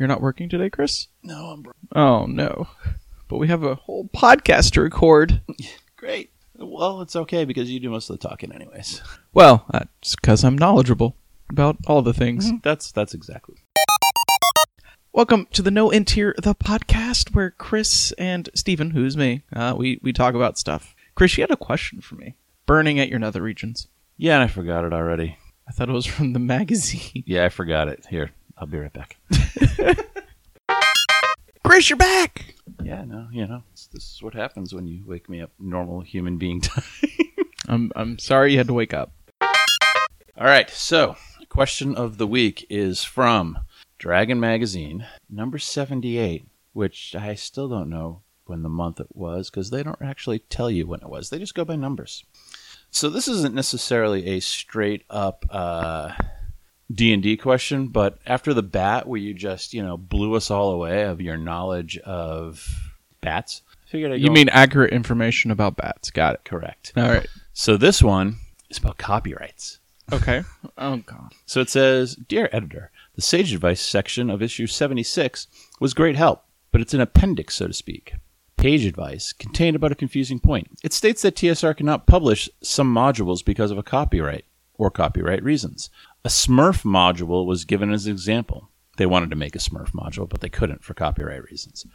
You're not working today, Chris? No, I'm broke. Oh, no. But we have a whole podcast to record. Great. Well, it's okay because you do most of the talking anyways. Well, that's because I'm knowledgeable about all the things. Mm-hmm. That's exactly. Welcome to the No End Tier, the podcast where Chris and Stephen, who's me, we talk about stuff. Chris, you had a question for me. Burning at your nether regions. Yeah, and I forgot it already. I thought it was from the magazine. Yeah, I forgot it. Here. I'll be right back. Chris, you're back! Yeah, no, you know, this is what happens when you wake me up normal human being time. I'm sorry you had to wake up. All right, so, question of the week is from Dragon Magazine, number 78, which I still don't know when the month it was, because they don't actually tell you when it was. They just go by numbers. So this isn't necessarily a straight-up... D&D question, but after the bat where you just, you know, blew us all away of your knowledge of bats. Figured you mean accurate information about bats. Got it. Correct. All right. So this one is about copyrights. Okay. Oh, God. So it says, Dear Editor, the Sage Advice section of issue 76 was great help, but it's an appendix, so to speak. Page advice contained about a confusing point. It states that TSR cannot publish some modules because of a copyright or copyright reasons. A Smurf module was given as an example. They wanted to make a Smurf module, but they couldn't for copyright reasons.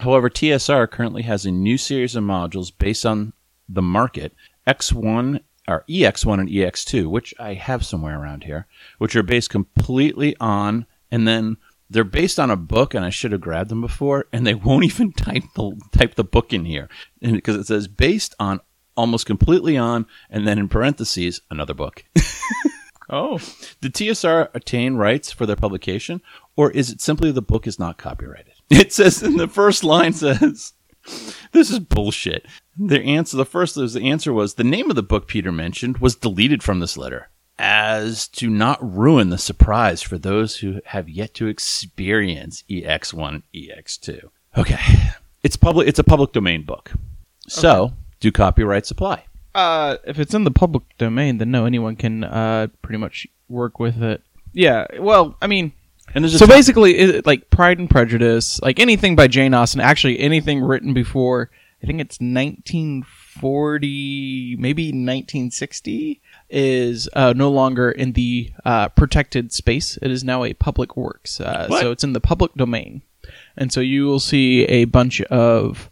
However, TSR currently has a new series of modules based on the market, EX1 and EX2, which I have somewhere around here, which are based completely on, and then they're based on a book, and I should have grabbed them before, and they won't even type the book in here, because it says based on, almost completely on, and then in parentheses, another book. Oh. Did TSR attain rights for their publication, or is it simply the book is not copyrighted? It says in the first line says, this is bullshit. The answer was, the name of the book Peter mentioned was deleted from this letter, as to not ruin the surprise for those who have yet to experience EX1 and EX2. Okay. It's a public domain book. So, okay. Do copyrights apply? If it's in the public domain, then no, anyone can pretty much work with it. Yeah, well, I mean, basically, like Pride and Prejudice, like anything by Jane Austen, actually anything written before, I think it's 1940, maybe 1960, is no longer in the protected space. It is now a public works, so it's in the public domain, and so you will see a bunch of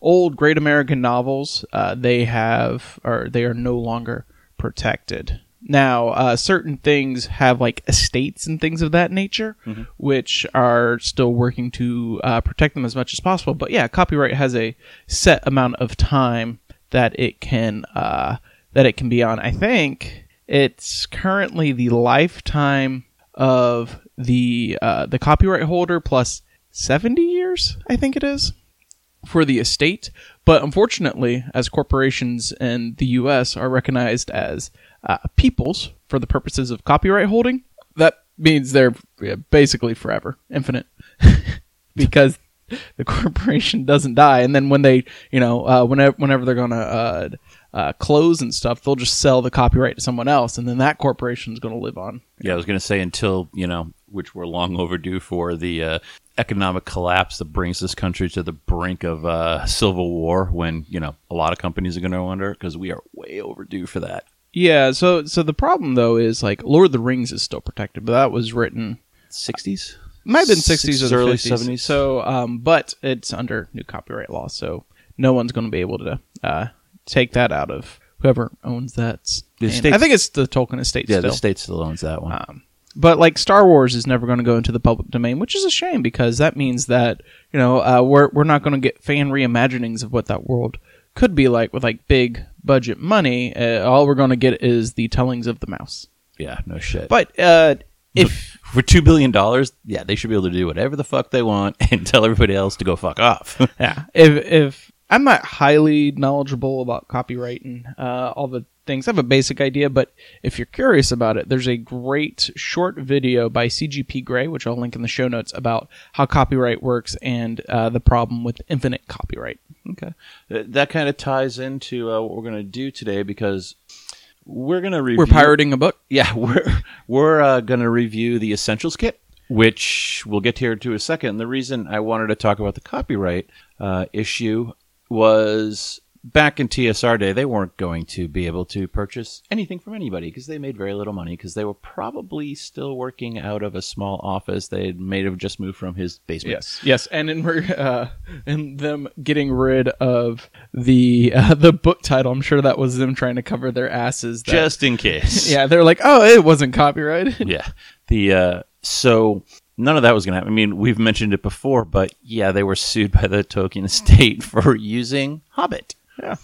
old great American novels, they are no longer protected. Now, certain things have like estates and things of that nature, mm-hmm. which are still working to protect them as much as possible. But yeah, copyright has a set amount of time that it can be on. I think it's currently the lifetime of the copyright holder plus 70 years, I think it is, for the estate, but unfortunately, as corporations in the U.S. are recognized as peoples for the purposes of copyright holding, that means they're basically forever, infinite, because the corporation doesn't die. And then when they, you know, whenever they're going to close and stuff, they'll just sell the copyright to someone else, and then that corporation's going to live on. Yeah, I was going to say until, you know, which we're long overdue for the... economic collapse that brings this country to the brink of civil war, when, you know, a lot of companies are going to go under, because we are way overdue for that. Yeah, so the problem though is like Lord of the Rings is still protected, but that was written 60s? Might have been 60s or the early 50s. 70s. So but it's under new copyright law, so no one's going to be able to take that out of whoever owns that. I think it's the Tolkien estate still. Yeah, the estate still owns that one. But, like, Star Wars is never going to go into the public domain, which is a shame, because that means that, you know, we're not going to get fan reimaginings of what that world could be like with, like, big budget money. All we're going to get is the tellings of the mouse. Yeah, no shit. But if... For $2 billion, yeah, they should be able to do whatever the fuck they want and tell everybody else to go fuck off. Yeah. If I'm not highly knowledgeable about copyright and all the things. I have a basic idea, but if you're curious about it, there's a great short video by CGP Grey, which I'll link in the show notes, about how copyright works and the problem with infinite copyright. Okay. That kind of ties into what we're going to do today, because we're going to review... We're pirating a book? Yeah, we're going to review the Essentials Kit, which we'll get here to in a second. The reason I wanted to talk about the copyright issue was back in TSR day, they weren't going to be able to purchase anything from anybody because they made very little money because they were probably still working out of a small office. They may have just moved from his basement. Yes. And them getting rid of the book title, I'm sure that was them trying to cover their asses. Just in case. Yeah, they're like, oh, it wasn't copyrighted. Yeah. So none of that was going to happen. I mean, we've mentioned it before, but yeah, they were sued by the Tolkien estate for using Hobbit. Yeah.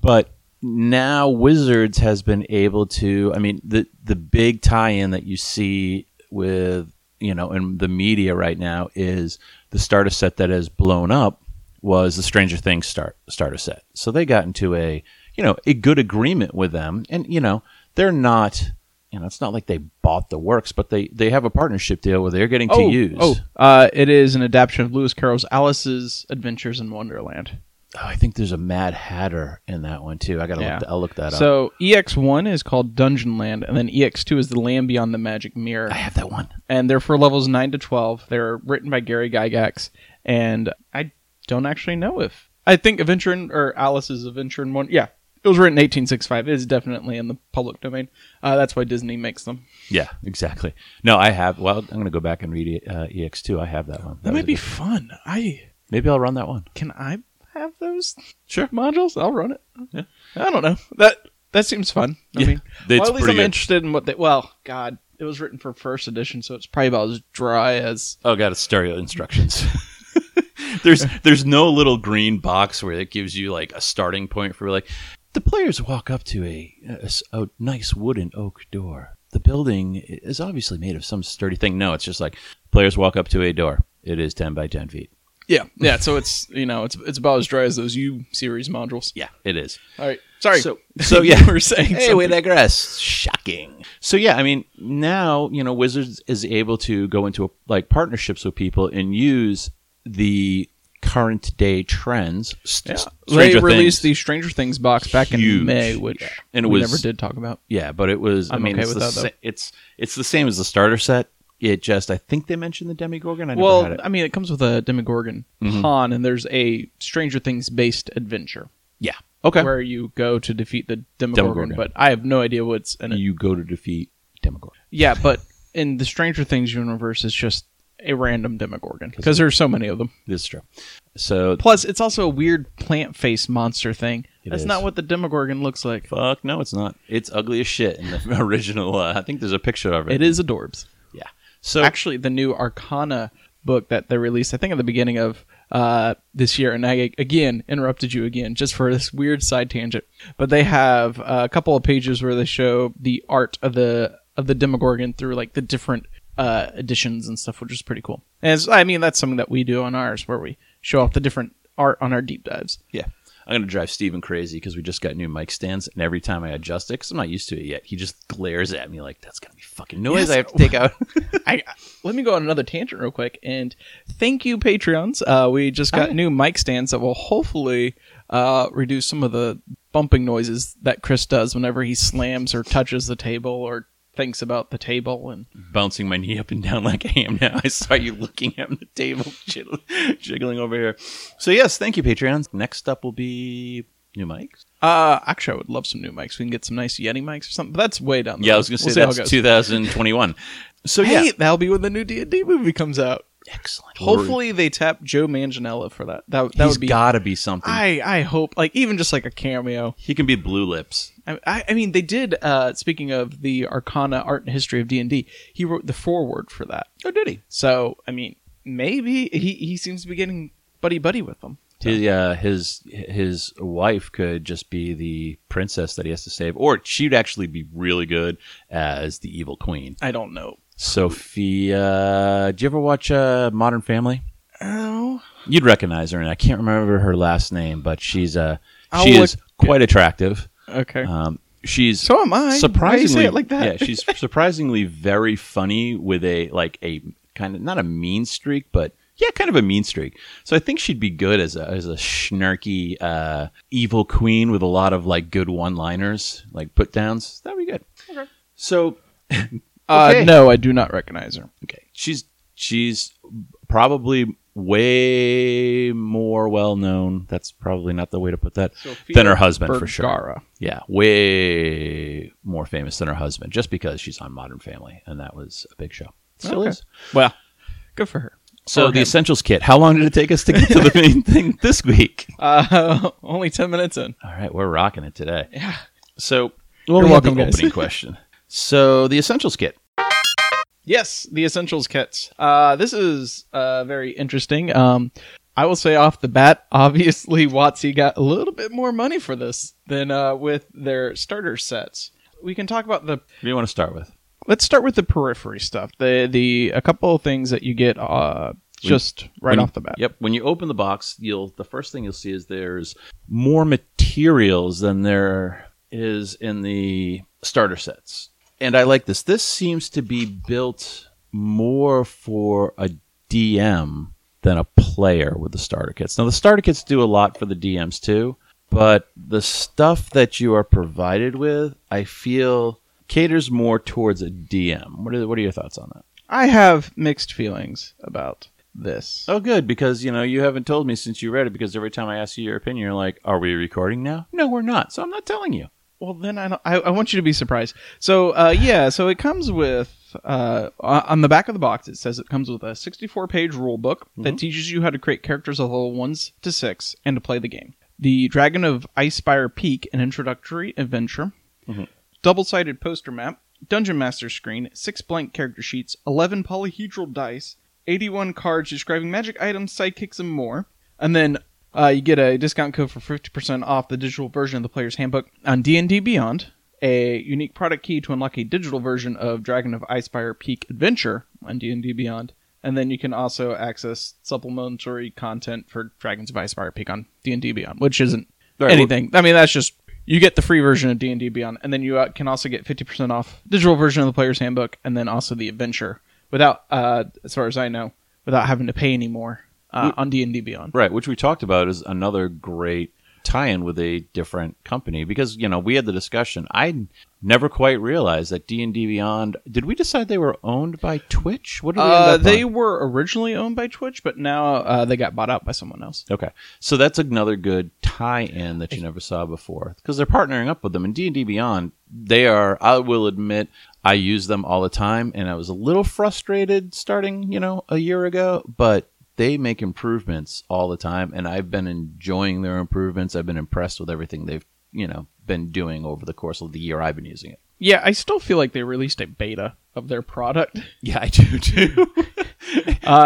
But now Wizards has been able to, I mean, the big tie-in that you see with, you know, in the media right now is the starter set that has blown up was the Stranger Things starter set. So they got into a, you know, a good agreement with them. And, you know, they're not, you know, it's not like they bought the works, but they have a partnership deal where they're getting to use. It is an adaptation of Lewis Carroll's Alice's Adventures in Wonderland. Oh, I think there's a Mad Hatter in that one, too. I'll look that up. So, EX1 is called Dungeonland, and then EX2 is The Land Beyond the Magic Mirror. I have that one. And they're for levels 9 to 12. They're written by Gary Gygax, and I don't actually know if... I think Alice's Adventure in Wonderland... Yeah, it was written in 1865. It is definitely in the public domain. That's why Disney makes them. Yeah, exactly. No, I have... Well, I'm going to go back and read EX2. I have that one. That might be fun. Maybe I'll run that one. Can I... have those modules? I'll run it. Yeah. I don't know. That seems fun. I mean, at least I'm interested in what they... Well, God, it was written for first edition, so it's probably about as dry as... Oh, God, it's stereo instructions. There's no little green box where it gives you like a starting point for like... The players walk up to a nice wooden oak door. The building is obviously made of some sturdy thing. No, it's just like players walk up to a door. It is 10 by 10 feet. Yeah, so it's, you know, it's about as dry as those U-series modules. Yeah, it is. All right, sorry. So yeah, we're saying hey, something. We digress. Shocking. So yeah, I mean, now, you know, Wizards is able to go into, like, partnerships with people and use the current day trends. They released the Stranger Things box back in May, which we never did talk about. Yeah, but it was, it's the same as the starter set. It just, I think they mentioned the Demogorgon. I never had it. I mean, it comes with a Demogorgon pawn, and there's a Stranger Things-based adventure. Yeah. Okay. Where you go to defeat the Demogorgon. But I have no idea what's in it. You go to defeat Demogorgon. Yeah, but in the Stranger Things universe, it's just a random Demogorgon, because there's so many of them. This is true. So, plus, it's also a weird plant face monster thing. That's not what the Demogorgon looks like. Fuck, no, it's not. It's ugly as shit in the original. I think there's a picture of it. It is adorbs. So actually, the new Arcana book that they released, I think at the beginning of this year, and I again interrupted you again just for this weird side tangent, but they have a couple of pages where they show the art of the Demogorgon through like the different editions and stuff, which is pretty cool. And I mean, that's something that we do on ours, where we show off the different art on our deep dives. Yeah. I'm going to drive Steven crazy because we just got new mic stands, and every time I adjust it, because I'm not used to it yet, he just glares at me like, that's going to be fucking noise I have to take out. Let me go on another tangent real quick, and thank you, Patreons. We just got new mic stands that will hopefully reduce some of the bumping noises that Chris does whenever he slams or touches the table or thinks about the table and bouncing my knee up and down like I am now. I saw you looking at the table, jiggling over here. So yes, thank you, Patreons. Next up will be new mics. Actually, I would love some new mics. We can get some nice Yeti mics or something. But that's way down the road. Yeah, I was going to say that's 2021. So hey, yeah, that'll be when the new D&D movie comes out. Excellent. Hopefully they tap Joe Manganiello for that. That would be gotta be something. I hope, like, even just like a cameo. He can be Blue Lips. I mean, they did. Speaking of the Arcana art and history of D&D, he wrote the foreword for that. Oh, did he? So I mean, maybe he seems to be getting buddy with them. So. His wife could just be the princess that he has to save, or she'd actually be really good as the evil queen. I don't know. Sophia, do you ever watch Modern Family? Oh, you'd recognize her, and I can't remember her last name, but she is quite attractive. Okay, so am I. Surprisingly, why do you say it like that? Yeah, she's surprisingly very funny with a kind of not a mean streak, but yeah, kind of a mean streak. So I think she'd be good as a snarky evil queen with a lot of like good one-liners, like put-downs. That'd be good. Okay, so. No, I do not recognize her. Okay. She's She's probably way more well-known. That's probably not the way to put that. Sophia than her husband, Bergara. For sure. Yeah, way more famous than her husband, just because she's on Modern Family, and that was a big show. Still okay. is. Well, good for her. So the Essentials Kit, how long did it take us to get to the main thing this week? Only 10 minutes in. All right, we're rocking it today. Yeah. So you're welcome, guys. Opening question. So the Essentials Kit. Yes, the Essentials Kits. This is very interesting. I will say off the bat, obviously WotC got a little bit more money for this than with their starter sets. We can talk about the... What do you want to start with? Let's start with the periphery stuff. A couple of things that you get off the bat. Yep. When you open the box, the first thing you'll see is there's more materials than there is in the starter sets. And I like this. This seems to be built more for a DM than a player with the starter kits. Now, the starter kits do a lot for the DMs too, but the stuff that you are provided with, I feel, caters more towards a DM. What are your thoughts on that? I have mixed feelings about this. Oh, good, because you haven't told me since you read it, because every time I ask you your opinion, you're like, are we recording now? No, we're not, so I'm not telling you. Well, then I want you to be surprised. So, so it comes with, on the back of the box, it says it comes with a 64-page rule book that teaches you how to create characters of level 1s to 6 and to play the game. The Dragon of Icefire Peak, an introductory adventure, double-sided poster map, dungeon master screen, 6 blank character sheets, 11 polyhedral dice, 81 cards describing magic items, sidekicks, and more, and then... you get a discount code for 50% off the digital version of the player's handbook on D&D Beyond, a unique product key to unlock a digital version of Dragon of Icefire Peak Adventure on D&D Beyond, and then you can also access supplementary content for Dragons of Icefire Peak on D&D Beyond, which isn't anything. I mean, that's just, you get the free version of D&D Beyond, and then you can also get 50% off digital version of the player's handbook, and then also the adventure, without, as far as I know, without having to pay anymore. On D&D Beyond. Right, which we talked about is another great tie-in with a different company. Because, we had the discussion. I never quite realized that D&D Beyond... Did we decide they were owned by Twitch? What did we end up They on? Were originally owned by Twitch, but now they got bought out by someone else. Okay, so that's another good tie-in that you never saw before. Because they're partnering up with them. And D&D Beyond, they are, I will admit... I use them all the time, and I was a little frustrated starting, a year ago, but... They make improvements all the time, and I've been enjoying their improvements. I've been impressed with everything they've, been doing over the course of the year I've been using it. Yeah, I still feel like they released a beta of their product. Yeah, I do too.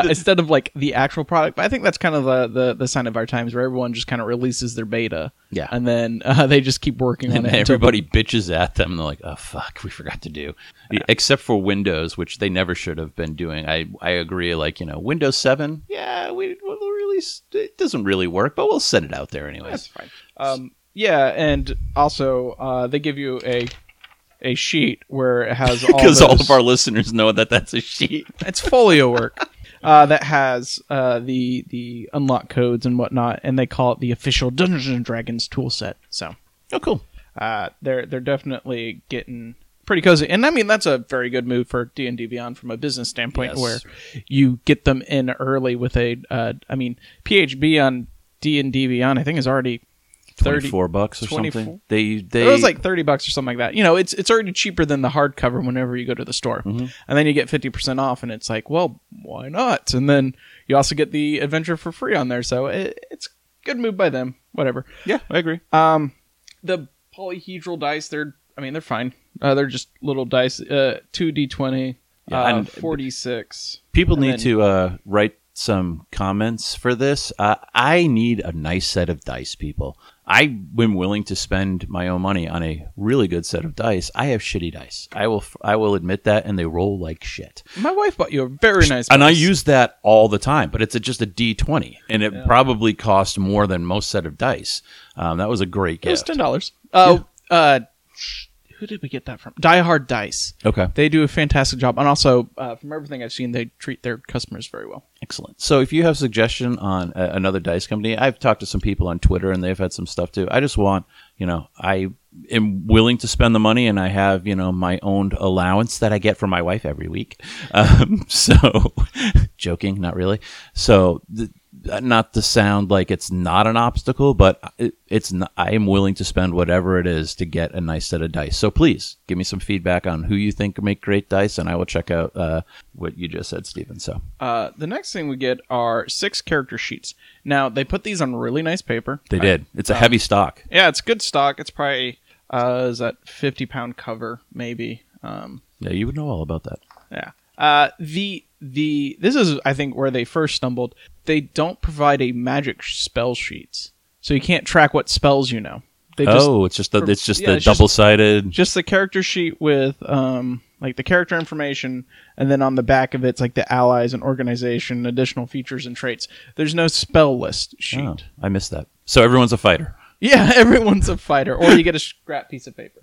Instead of like the actual product, but I think that's kind of the sign of our times where everyone just kind of releases their beta. Yeah, and then they just keep working on it. Everybody bitches at them, and they're like, "Oh fuck, we forgot to do." Yeah. Except for Windows, which they never should have been doing. I agree. Like Windows 7, yeah, we'll release. It doesn't really work, but we'll send it out there anyways. That's fine. Yeah, and also they give you a sheet where it has all because all of our listeners know that that's a sheet. It's folio work that has the unlock codes and whatnot, and they call it the official Dungeons and Dragons toolset. So, oh, cool. They're definitely getting pretty cozy, and I mean that's a very good move for D&D Beyond from a business standpoint, yes. Where you get them in early with a. I mean, PHB on D&D Beyond, I think, is already. $24 or something. They it was like $30 or something like that. It's already cheaper than the hardcover whenever you go to the store, and then you get 50% off, and it's like, well, why not? And then you also get the adventure for free on there, so it's a good move by them. Whatever. Yeah, I agree. The polyhedral dice, they're fine. They're just little dice, 2d20, 46. People need to write some comments for this. I need a nice set of dice, people. I've been willing to spend my own money on a really good set of dice. I have shitty dice. I will admit that, and they roll like shit. My wife bought you a very nice box. And I use that all the time, but it's just a D20, and it probably cost more than most set of dice. That was a great gift. It was $10. Who did we get that from? Die Hard Dice. Okay. They do a fantastic job. And also, from everything I've seen, they treat their customers very well. Excellent. So if you have a suggestion on another dice company, I've talked to some people on Twitter, and they've had some stuff too. I just want, am willing to spend the money, and I have, you know, my own allowance that I get from my wife every week. So joking, not really. So not to sound like it's not an obstacle, but it's not, I am willing to spend whatever it is to get a nice set of dice. So please give me some feedback on who you think make great dice, and I will check out what you just said, Stephen. So the next thing we get are 6 character sheets. Now, they put these on really nice paper. They did. It's a heavy stock. Yeah, it's good stock. It's probably is that 50-pound cover, maybe. Yeah, you would know all about that. Yeah. This is, I think, where they first stumbled. They don't provide a magic spell sheets, so you can't track what spells you know. They just, it's just the double-sided. Just the character sheet with like the character information, and then on the back of it's like the allies and organization, additional features and traits. There's no spell list sheet. Oh, I missed that. So everyone's a fighter. Yeah, everyone's a fighter, or you get a scrap piece of paper.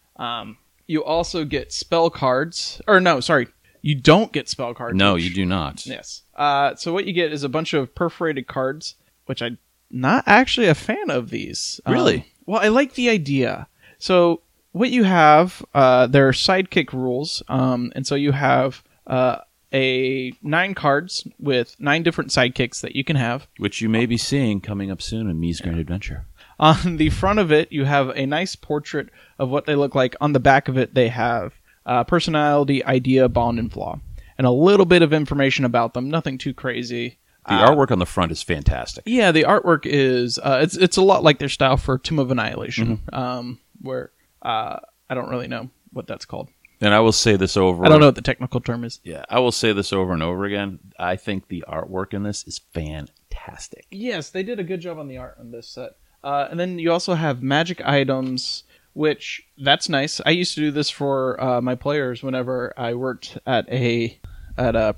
You also get spell cards, or no, sorry. You don't get spell cards. No, you do not. Yes. So what you get is a bunch of perforated cards, which I'm not actually a fan of these. Really? Well, I like the idea. So what you have, there are sidekick rules. And so you have a 9 cards with 9 different sidekicks that you can have. Which you may be seeing coming up soon in Me's Grand Adventure. On the front of it, you have a nice portrait of what they look like. On the back of it, they have... personality, idea, bond, and flaw. And a little bit of information about them. Nothing too crazy. The artwork on the front is fantastic. Yeah, the artwork is... it's a lot like their style for Tomb of Annihilation. Mm-hmm. Where I don't really know what that's called. And I will say this over... I don't know what the technical term is. Yeah, I will say this over and over again. I think the artwork in this is fantastic. Yes, they did a good job on the art on this set. And then you also have magic items... Which, that's nice. I used to do this for my players whenever I worked at a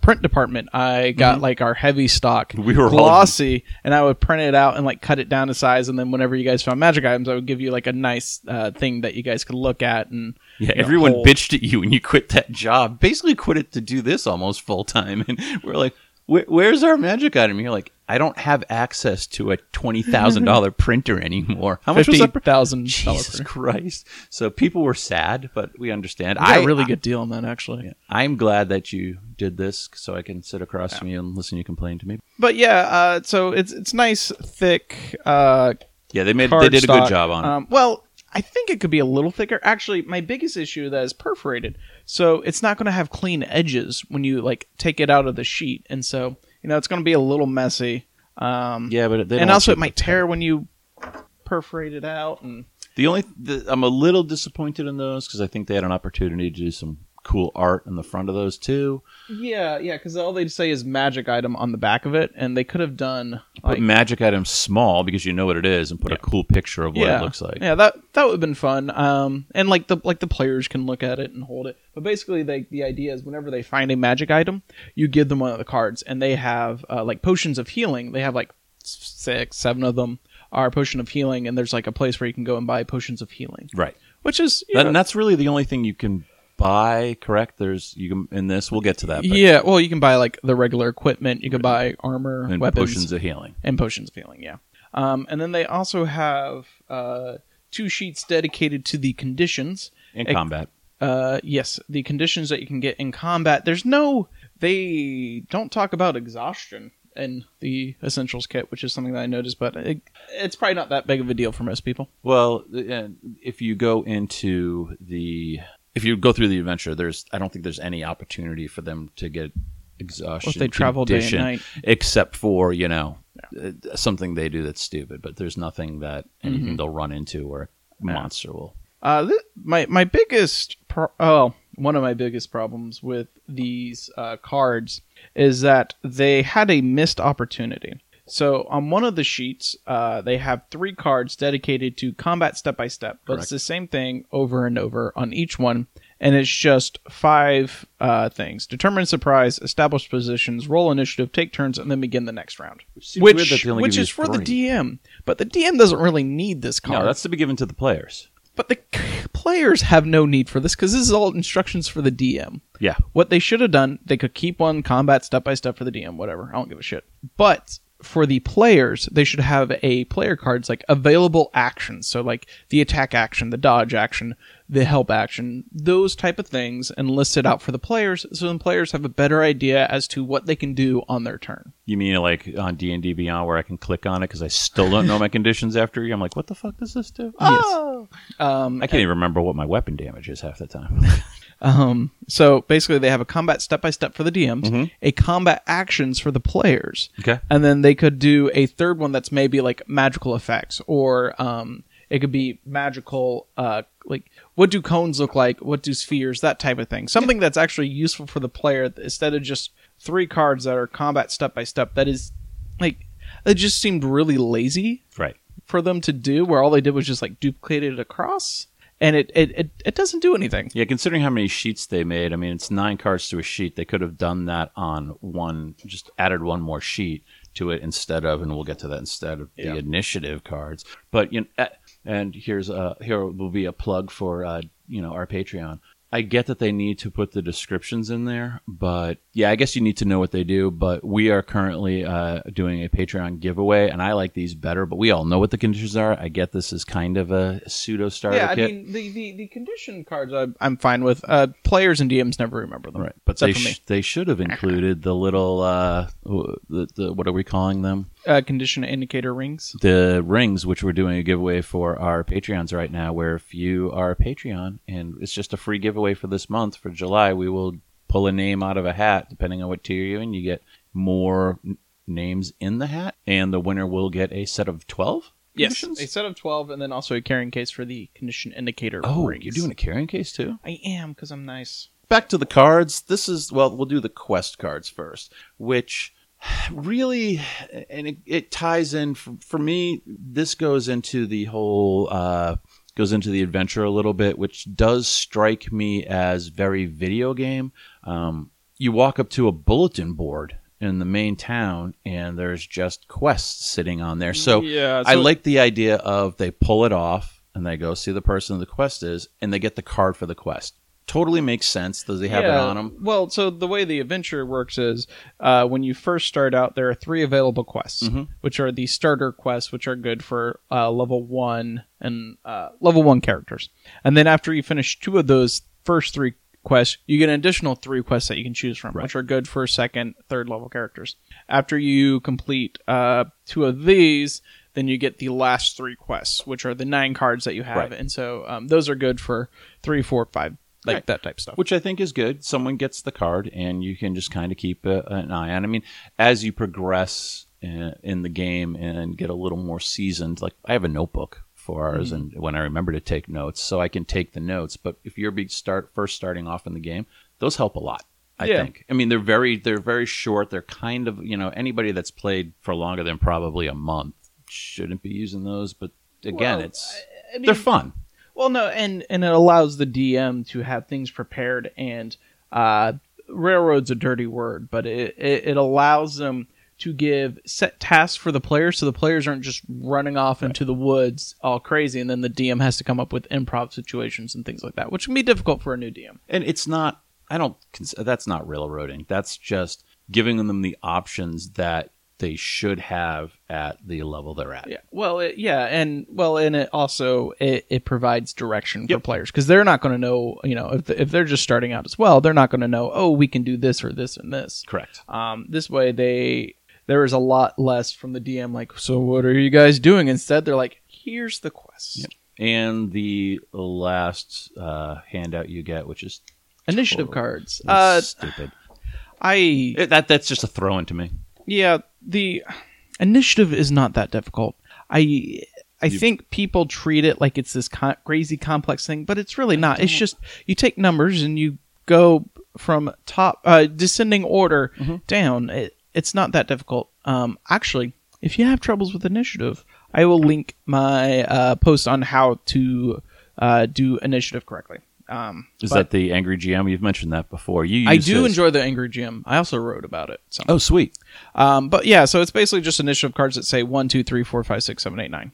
print department. I got, like, our heavy stock glossy, and I would print it out and, like, cut it down to size, and then whenever you guys found magic items, I would give you, like, a nice thing that you guys could look at. And yeah, everyone bitched at you when you quit that job. Basically quit it to do this almost full-time, and we're like... Where's our magic item? And you're like, I don't have access to a $20,000 printer anymore. How much was that? $50,000. Jesus Christ! So people were sad, but we understand. We got a really good deal on that, actually. Yeah. I'm glad that you did this, so I can sit across from you and listen to you complain to me. But yeah, so it's nice, thick. Yeah, they did a good job on it. Well, I think it could be a little thicker. Actually, my biggest issue that is perforated. So it's not going to have clean edges when you like take it out of the sheet. And so, you know, it's going to be a little messy. Yeah, but they don't and also it might tear when you perforate it out. And I'm a little disappointed in those because I think they had an opportunity to do some cool art in the front of those too. Yeah, because all they say is magic item on the back of it, and they could have done like, put magic item small because you know what it is, and put a cool picture of what it looks like. Yeah, that would have been fun. And like the players can look at it and hold it. But basically, the idea is whenever they find a magic item, you give them one of the cards, and they have like potions of healing. They have like 6, 7 of them are potion of healing, and there's like a place where you can go and buy potions of healing. Right, which is and that's really the only thing you can. Buy, correct? There's you can in this. We'll get to that. But. Yeah, well, you can buy like the regular equipment. You can buy armor, and weapons, potions of healing. Yeah, and then they also have 2 sheets dedicated to the conditions in combat. Yes, the conditions that you can get in combat. They don't talk about exhaustion in the Essentials Kit, which is something that I noticed, but it's probably not that big of a deal for most people. Well, if you go into the If you go through the adventure, I don't think there's any opportunity for them to get exhaustion. Well, if they travel day and night. Except for, you know, something they do that's stupid. But there's nothing that anything they'll run into or monster will. One of my biggest problems with these cards is that they had a missed opportunity. So on one of the sheets, they have 3 cards dedicated to combat step-by-step, but it's the same thing over and over on each one, and it's just 5 things. Determine surprise, establish positions, roll initiative, take turns, and then begin the next round, which is for the DM. But the DM doesn't really need this card. No, that's to be given to the players. But the players have no need for this because this is all instructions for the DM. Yeah. What they should have done, they could keep on combat step-by-step for the DM, whatever. I don't give a shit. But... for the players, they should have a player cards like available actions. So like the attack action, the dodge action, the help action, those type of things, and list it out for the players so the players have a better idea as to what they can do on their turn. You mean like on D&D Beyond where I can click on it because I still don't know my conditions after you? I'm like, what the fuck does this do? Oh! Yes. I can't even remember what my weapon damage is half the time. So basically they have a combat step-by-step for the DMs, mm-hmm. a combat actions for the players, okay, and then they could do a third one that's maybe like magical effects, or it could be magical, like what do cones look like, what do spheres, that type of thing. Something that's actually useful for the player instead of just three cards that are combat step-by-step. That is, like, it just seemed really lazy right. for them to do, where all they did was just like duplicate it across. And it doesn't do anything. Yeah, considering how many sheets they made, I mean, it's 9 cards to a sheet. They could have done that on one, just added one more sheet to it instead of, and we'll get to that, instead of the initiative cards. But, you know, and here will be a plug for, you know, our Patreon. I get that they need to put the descriptions in there, but yeah, I guess you need to know what they do, but we are currently doing a Patreon giveaway, and I like these better, but we all know what the conditions are. I get this is kind of a pseudo-starter kit. Yeah, I mean, the condition cards I'm fine with. Players and DMs never remember them. Right, but they should have included the little, the what are we calling them? Condition indicator rings. The rings, which we're doing a giveaway for our Patreons right now, where if you are a Patreon, and it's just a free giveaway, for this month, for July, we will pull a name out of a hat, depending on what tier you're in. You get more names in the hat, and the winner will get a set of 12 conditions? Yes, a set of 12, and then also a carrying case for the condition indicator rings. You're doing a carrying case too? I am, because I'm nice. Back to the cards. This is, well, we'll do the quest cards first, which really, and it ties in, for me, this goes into the whole goes into the adventure a little bit, which does strike me as very video game. You walk up to a bulletin board in the main town, and there's just quests sitting on there. So I like the idea of they pull it off, and they go see the person the quest is, and they get the card for the quest. Totally makes sense. Does they have it on them? Well, so the way the adventure works is when you first start out, there are 3 available quests, mm-hmm. which are the starter quests, which are good for level 1 characters. And then after you finish 2 of those first 3 quests, you get an additional 3 quests that you can choose from, right. which are good for 2nd, 3rd level characters. After you complete 2 of these, then you get the last 3 quests, which are the 9 cards that you have. Right. And so those are good for 3, 4, 5. Like right. that type of stuff. Which I think is good. Someone gets the card, and you can just kind of keep an eye on. I mean, as you progress in the game and get a little more seasoned, like I have a notebook for ours, mm-hmm. and when I remember to take notes, so I can take the notes. But if you're starting off in the game, those help a lot, I think. I mean, they're very short. They're kind of, you know, anybody that's played for longer than probably a month shouldn't be using those. But again, they're fun. Well, no, and it allows the DM to have things prepared, and railroad's a dirty word, but it allows them to give set tasks for the players, so the players aren't just running off into the woods all crazy, and then the DM has to come up with improv situations and things like that, which can be difficult for a new DM. And it's not, that's not railroading. That's just giving them the options that they should have at the level they're at. Yeah. Well, it provides direction for players, because they're not going to know, you know, if they're just starting out as well, they're not going to know, oh, we can do this or this and this. Correct. This way, there is a lot less from the DM, like, so what are you guys doing? Instead, they're like, here's the quest. Yep. And the last handout you get, which is initiative cards. Stupid. That's just a throw-in to me. Yeah, the initiative is not that difficult. I think people treat it like it's this crazy complex thing, but it's really not. It's just you take numbers and you go from top descending order mm-hmm. down. It's not that difficult. Actually, if you have troubles with initiative, I will link my post on how to do initiative correctly. Is that the Angry GM? You've mentioned that before. I do enjoy the Angry GM. I also wrote about it. So. Oh, sweet. But yeah, so it's basically just initiative cards that say 1, 2, 3, 4, 5, 6, 7, 8, 9.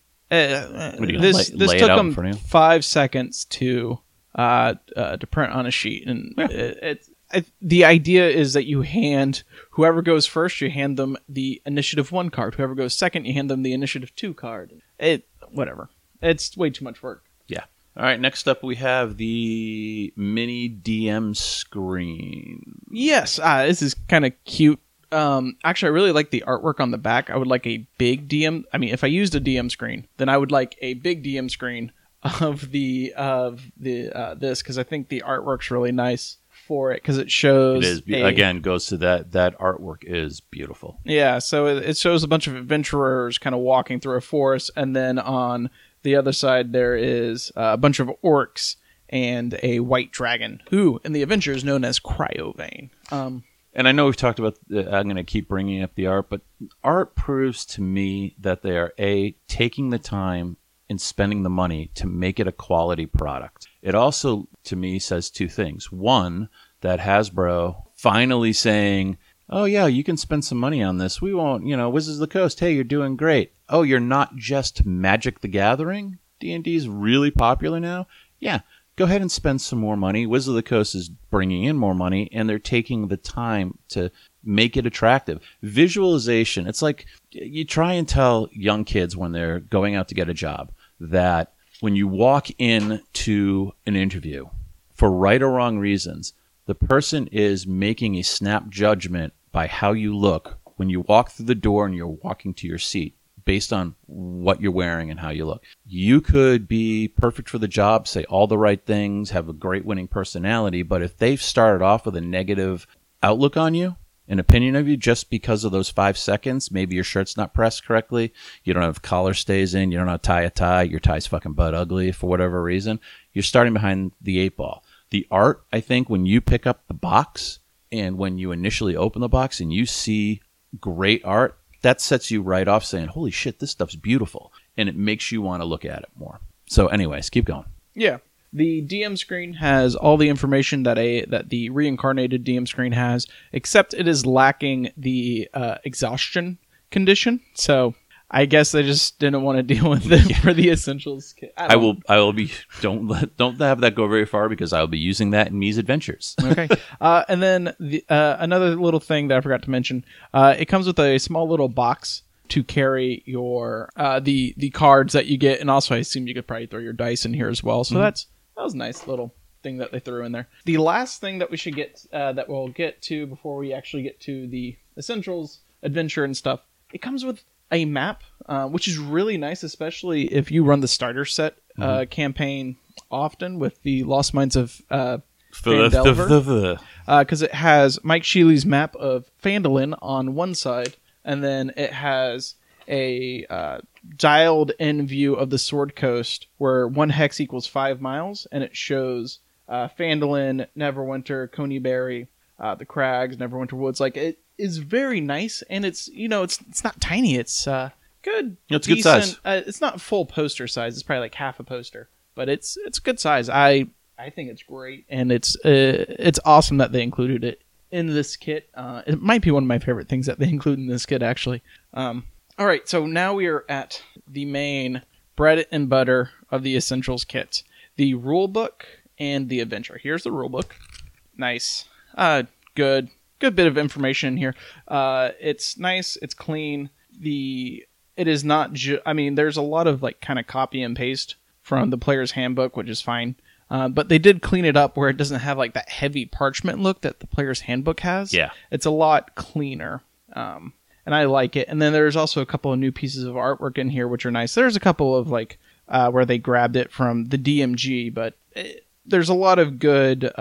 This took them 5 seconds to print on a sheet. And yeah. it, it, the idea is that you hand whoever goes first, you hand them the initiative 1 card. Whoever goes second, you hand them the initiative 2 card. Whatever. It's way too much work. Yeah. All right. Next up, we have the mini DM screen. Yes. This is kind of cute. Actually, I really like the artwork on the back. I would like a big DM. I mean, if I used a DM screen, then I would like a big DM screen of this because I think the artwork's really nice for it because it shows. It is, again, goes to that artwork is beautiful. Yeah, so it shows a bunch of adventurers kind of walking through a forest, and then on the other side there is a bunch of orcs and a white dragon, who in the adventure is known as Cryovain. And I know we've talked about, I'm going to keep bringing up the art, but art proves to me that they are, taking the time and spending the money to make it a quality product. It also, to me, says two things. One, that Hasbro finally saying, oh, yeah, you can spend some money on this. We won't, Wizards of the Coast, hey, you're doing great. Oh, you're not just Magic the Gathering? D&D is really popular now? Yeah. Go ahead and spend some more money. Wizards of the Coast is bringing in more money, and they're taking the time to make it attractive. Visualization. It's like you try and tell young kids when they're going out to get a job that when you walk into an interview, for right or wrong reasons, the person is making a snap judgment by how you look when you walk through the door and you're walking to your seat, based on what you're wearing and how you look. You could be perfect for the job, say all the right things, have a great winning personality, but if they've started off with a negative outlook on you, an opinion of you, just because of those 5 seconds, maybe your shirt's not pressed correctly, you don't have collar stays in, you don't know how to tie a tie, your tie's fucking butt ugly for whatever reason, you're starting behind the 8 ball. The art, I think, when you pick up the box and when you initially open the box and you see great art, that sets you right off saying, holy shit, this stuff's beautiful. And it makes you want to look at it more. So anyways, keep going. Yeah. The DM screen has all the information that the reincarnated DM screen has, except it is lacking the exhaustion condition. So I guess they just didn't want to deal with it for the Essentials Kit. Don't have that go very far because I will be using that in Mii's adventures. Okay. And then another little thing that I forgot to mention. It comes with a small little box to carry your the cards that you get, and also I assume you could probably throw your dice in here as well. So that was a nice little thing that they threw in there. The last thing that we should get that we'll get to before we actually get to the Essentials adventure and stuff. It comes with a map, which is really nice, especially if you run the starter set campaign often with the Lost Mines of Phandalin, because it has Mike Schley's map of Phandalin on one side, and then it has a dialed-in view of the Sword Coast, where 1 hex equals 5 miles, and it shows Phandalin, Neverwinter, Coneyberry, the Crags, Neverwinter Woods. Like it is very nice, and it's it's not tiny. It's good. It's decent, good size. It's not full poster size. It's probably like half a poster, but it's good size. I think it's great, and it's awesome that they included it in this kit. It might be one of my favorite things that they include in this kit, actually. All right, so now we are at the main bread and butter of the Essentials Kit: the rule book and the adventure. Here's the rule book. Nice. Good bit of information in here. It's nice. It's clean. It is not. There's a lot of like kind of copy and paste from the player's handbook, which is fine. But they did clean it up where it doesn't have like that heavy parchment look that the player's handbook has. Yeah, it's a lot cleaner. And I like it. And then there's also a couple of new pieces of artwork in here, which are nice. There's a couple of like where they grabbed it from the DMG, but there's a lot of good.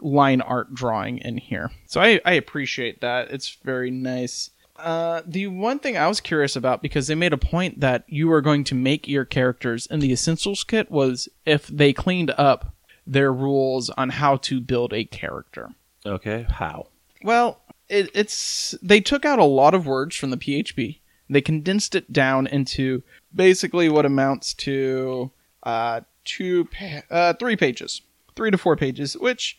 Line art drawing in here. So I appreciate that. It's very nice. The one thing I was curious about, because they made a point that you were going to make your characters in the Essentials Kit, was if they cleaned up their rules on how to build a character. Okay, how? Well, they took out a lot of words from the PHB. They condensed it down into basically what amounts to 3 to 4 pages, which...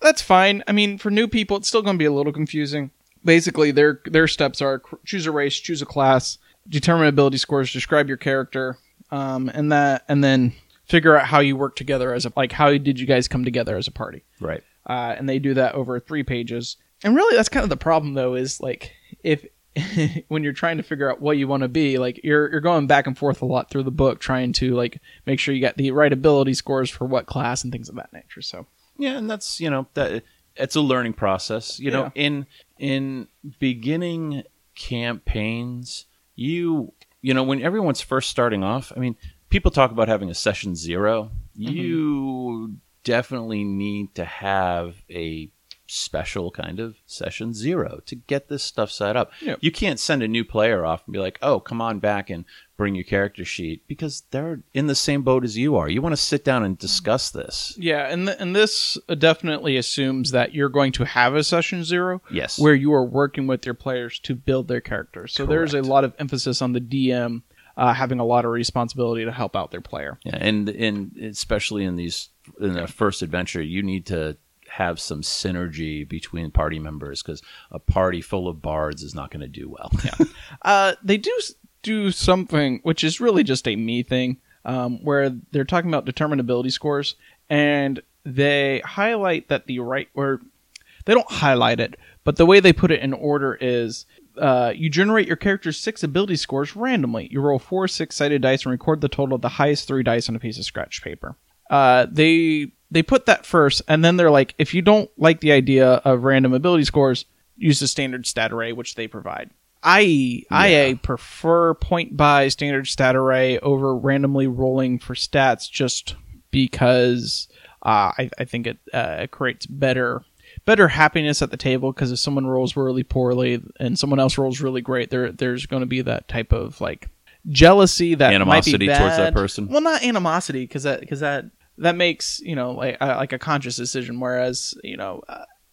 that's fine. I mean, for new people, it's still going to be a little confusing. Basically, their steps are choose a race, choose a class, determine ability scores, describe your character, and then figure out how you work together as a... Like, how did you guys come together as a party? Right. and they do that over 3 pages. And really, that's kind of the problem, though, is like if when you're trying to figure out what you want to be, like you're going back and forth a lot through the book, trying to like make sure you got the right ability scores for what class and things of that nature. So yeah, and that's, you know, that it's a learning process. You know, in beginning campaigns, you know, when everyone's first starting off, I mean, people talk about having a session zero. Mm-hmm. You definitely need to have a special kind of session zero to get this stuff set up. Yep. You can't send a new player off and be like, oh, come on back and bring your character sheet, because they're in the same boat as you are. You want to sit down and discuss this. Yeah, and this definitely assumes that you're going to have a session zero, yes, where you are working with your players to build their characters. So Correct. There's a lot of emphasis on the DM having a lot of responsibility to help out their player. Yeah, and especially in the first adventure, you need to have some synergy between party members, because a party full of bards is not going to do well. Yeah. They do something which is really just a me thing, where they're talking about determinability scores, and they highlight that the right, or they don't highlight it, but the way they put it in order is you generate your character's 6 ability scores randomly. You roll 4 6-sided dice and record the total of the highest 3 dice on a piece of scratch paper. They put that first, and then they're like, if you don't like the idea of random ability scores, use the standard stat array, which they provide. I prefer point by standard stat array over randomly rolling for stats, just because I think it creates better happiness at the table, because if someone rolls really poorly and someone else rolls really great, there's going to be that type of like jealousy, that animosity might be towards that person. Well, not animosity, because that makes, you know, like a conscious decision. Whereas, you know,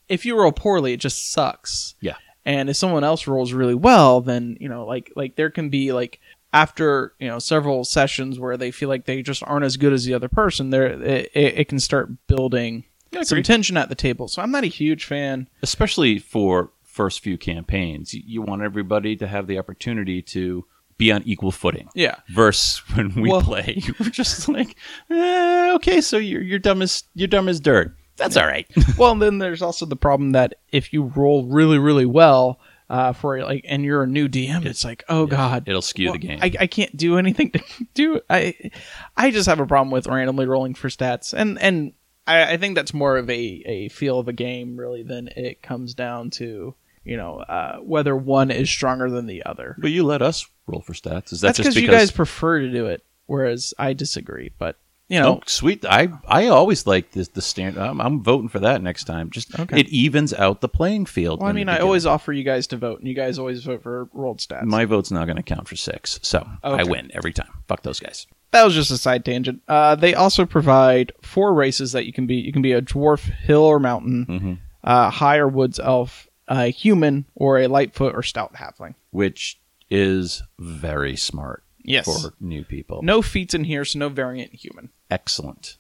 if you roll poorly, it just sucks. Yeah. And if someone else rolls really well, then, you know, like there can be like after, you know, several sessions where they feel like they just aren't as good as the other person, it can start building some tension at the table. So I'm not a huge fan, especially for first few campaigns. You want everybody to have the opportunity to be on equal footing. Yeah. Versus when we play, we're just like, okay, so you're dumb as dirt. That's all right. Well, and then there's also the problem that if you roll really, really well for like, and you're a new DM, it's like, God, it'll skew the game. I can't do anything to do. I just have a problem with randomly rolling for stats, and I think that's more of a feel of a game really than it comes down to, you know, whether one is stronger than the other. But you let us roll for stats. Is that just because you guys prefer to do it, whereas I disagree? But you know, sweet. I always like the standard. I'm voting for that next time. Just okay. It evens out the playing field. Well, I mean, I always offer you guys to vote, and you guys always vote for rolled stats. My vote's not going to count for 6, so okay. I win every time. Fuck those guys. That was just a side tangent. They also provide 4 races that you can be. You can be a dwarf, hill or mountain, mm-hmm. High or woods elf, a human, or a lightfoot or stout halfling. Which is very smart. Yes. For new people. No feats in here, so no variant human. Excellent.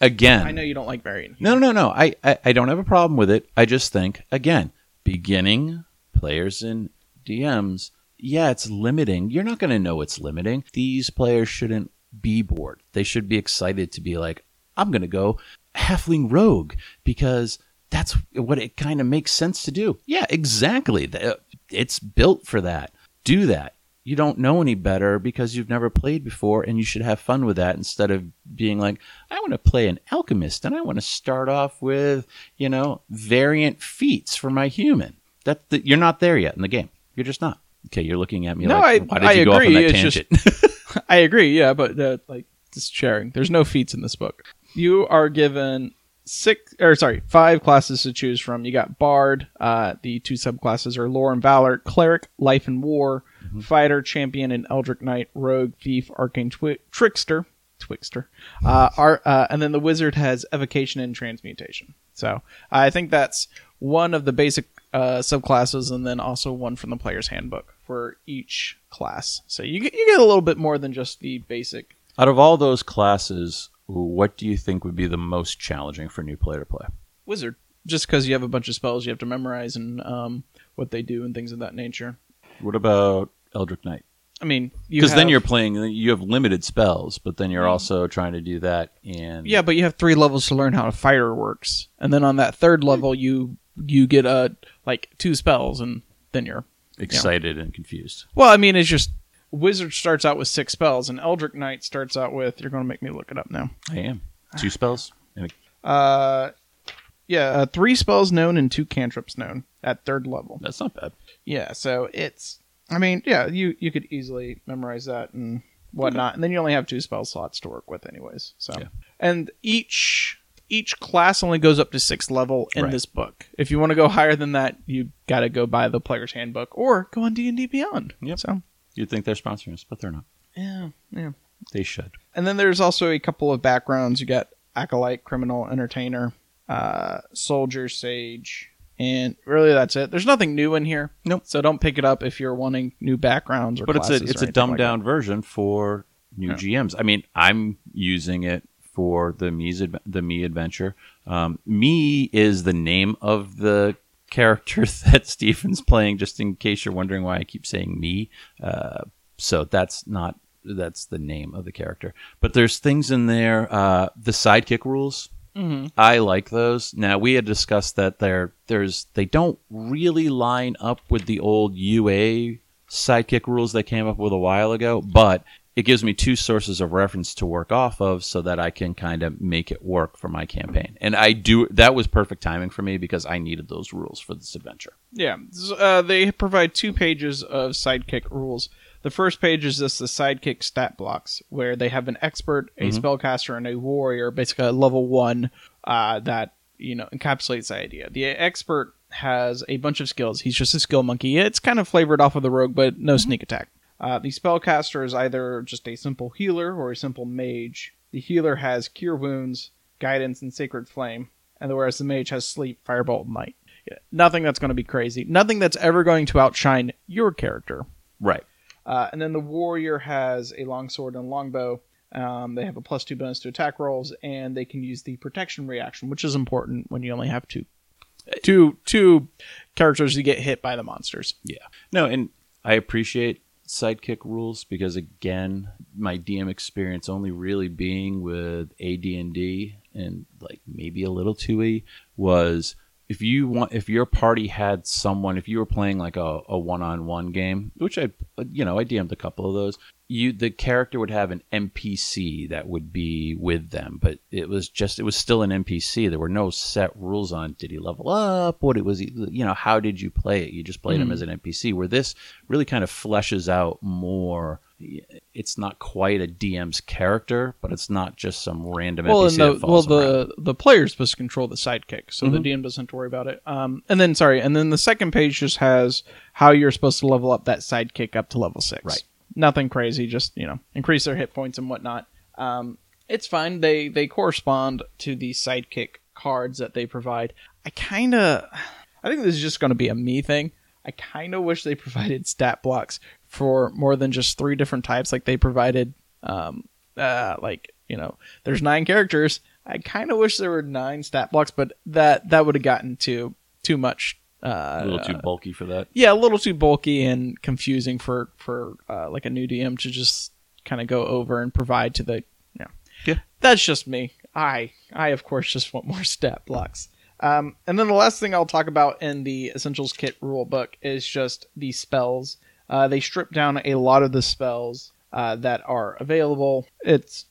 Again. I know you don't like variant human. No. I don't have a problem with it. I just think, again, beginning players and DMs, yeah, it's limiting. You're not going to know it's limiting. These players shouldn't be bored. They should be excited to be like, I'm going to go halfling rogue because that's what it kind of makes sense to do. Yeah, exactly. It's built for that. Do that. You don't know any better because you've never played before, and you should have fun with that instead of being like, I want to play an alchemist, and I want to start off with, you know, variant feats for my human. You're not there yet in the game. You're just not. Okay, you're looking at me why did you agree. Go off on that tangent? I agree, yeah, but just sharing. There's no feats in this book. You are given 5 classes to choose from. You got Bard. The 2 subclasses are Lore and Valor, Cleric, Life and War, mm-hmm. Fighter, Champion, and Eldritch Knight, Rogue, Thief, Arcane Trickster. And then the Wizard has Evocation and Transmutation. So I think that's one of the basic subclasses, and then also one from the Player's Handbook for each class. So you get a little bit more than just the basic. Out of all those classes, what do you think would be the most challenging for a new player to play? Wizard. Just because you have a bunch of spells you have to memorize and what they do and things of that nature. What about Eldritch Knight? I mean, because then you're playing, you have limited spells, but then you're also trying to do that in... Yeah, but you have 3 levels to learn how a fire works. And then on that 3rd level, you get, like, 2 spells, and then you're... Excited and confused. Well, I mean, it's just... Wizard starts out with 6 spells, and Eldritch Knight starts out with... You're going to make me look it up now. I am. 2 spells? Yeah, 3 spells known and 2 cantrips known at 3rd level. That's not bad. Yeah, so it's... I mean, yeah, you could easily memorize that and whatnot, okay. And then you only have 2 spell slots to work with anyways. So, yeah. And each class only goes up to 6th level in this book. If you want to go higher than that, you got to go buy the Player's Handbook or go on D&D Beyond. Yep. So you'd think they're sponsoring us, but they're not. Yeah. They should. And then there's also a couple of backgrounds. You got Acolyte, Criminal, Entertainer, Soldier, Sage... And really, that's it. There's nothing new in here. Nope. So don't pick it up if you're wanting new backgrounds or classes. But it's a dumbed-down version for new GMs. I mean, I'm using it for the Mii adventure. Mii is the name of the character that Stephen's playing, just in case you're wondering why I keep saying Mii. So that's the name of the character. But there's things in there, the sidekick rules. Mm-hmm. I like those. Now, we had discussed that they don't really line up with the old UA sidekick rules that came up with a while ago, but it gives me 2 sources of reference to work off of so that I can kind of make it work for my campaign. And that was perfect timing for me because I needed those rules for this adventure. Yeah. They provide 2 pages of sidekick rules. The first page is just the sidekick stat blocks, where they have an expert, a spellcaster, and a warrior, basically a level 1 that encapsulates the idea. The expert has a bunch of skills. He's just a skill monkey. It's kind of flavored off of the rogue, but no sneak attack. The spellcaster is either just a simple healer or a simple mage. The healer has Cure Wounds, Guidance, and Sacred Flame, and whereas the mage has Sleep, Firebolt, and Light. Yeah. Nothing that's going to be crazy. Nothing that's ever going to outshine your character. Right. And then the warrior has a longsword and longbow. They have a +2 bonus to attack rolls, and they can use the protection reaction, which is important when you only have two characters who get hit by the monsters. Yeah. No, and I appreciate sidekick rules because, again, my DM experience only really being with AD&D and like maybe a little 2E was... If your party had someone, if you were playing like a one-on-one game, which I DM'd a couple of those, the character would have an NPC that would be with them, but it was still an NPC. There were no set rules on did he level up, what it was, how did you play it? You just played him as an NPC. Where this really kind of fleshes out more. It's not quite a DM's character, but it's not just some random NPC that falls around. The player is supposed to control the sidekick, so the DM doesn't have to worry about it. And then the second page just has how you're supposed to level up that sidekick up to level 6. Right. Nothing crazy, just increase their hit points and whatnot. It's fine. They correspond to the sidekick cards that they provide. I think this is just going to be a me thing. I kind of wish they provided stat blocks for more than just 3 different types, like they provided, there's 9 characters. I kind of wish there were 9 stat blocks, but that would have gotten too much. A little too bulky for that. Yeah, a little too bulky and confusing for like a new DM to just kind of go over and provide to the. Yeah. That's just me. I of course just want more stat blocks. And then the last thing I'll talk about in the Essentials Kit rule book is just the spells. They strip down a lot of the spells that are available. It's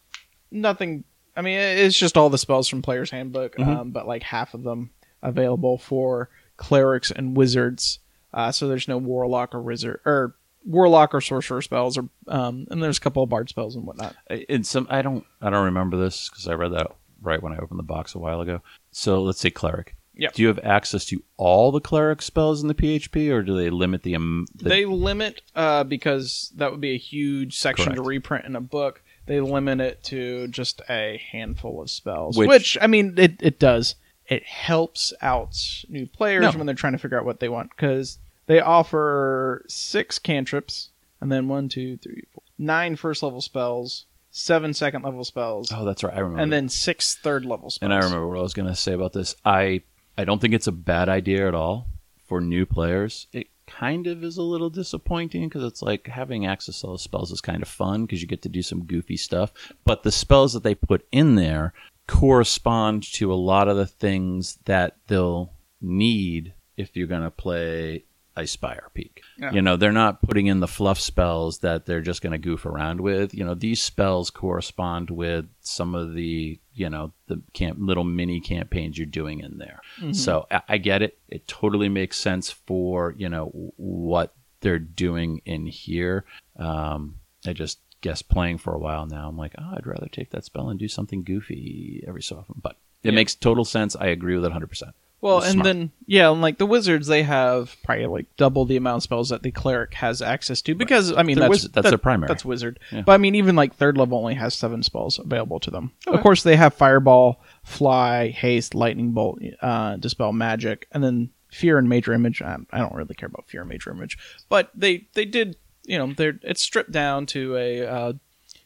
nothing... I mean, it's just all the spells from Player's Handbook, but like half of them available for clerics and wizards. So there's no warlock or sorcerer spells, or and there's a couple of bard spells and whatnot. And some I don't remember this because I read that right when I opened the box a while ago. So let's say cleric. Yep. Do you have access to all the cleric spells in the PHP, or do they limit the... They limit, because that would be a huge section to reprint in a book. They limit it to just a handful of spells, which I mean, it does. It helps out new players when they're trying to figure out what they want, because they offer 6 cantrips, and then 9 first-level spells, 7 second-level spells. Oh, that's right. I remember. And then 6 third-level spells. And I remember what I was going to say about this. I don't think it's a bad idea at all for new players. It kind of is a little disappointing, because it's like having access to all the spells is kind of fun because you get to do some goofy stuff. But the spells that they put in there correspond to a lot of the things that they'll need if you're going to play Icefire Peak. Yeah. You know, they're not putting in the fluff spells that they're just going to goof around with. You know, these spells correspond with some of the, you know, the little mini campaigns you're doing in there. Mm-hmm. So I get it. It totally makes sense for, you know, what they're doing in here. I just guess playing for a while now, I'm like, oh, I'd rather take that spell and do something goofy every so often. But it makes total sense. I agree with it 100%. Well, and smart. Then, yeah, and like the wizards, they have probably like double the amount of spells that the cleric has access to, because, right. I mean, that's their primary. That's wizard. Yeah. But I mean, even like third level only has 7 spells available to them. Okay. Of course, they have fireball, fly, haste, lightning bolt, dispel magic, and then fear and major image. I don't really care about fear and major image, but they did, you know, it's stripped down to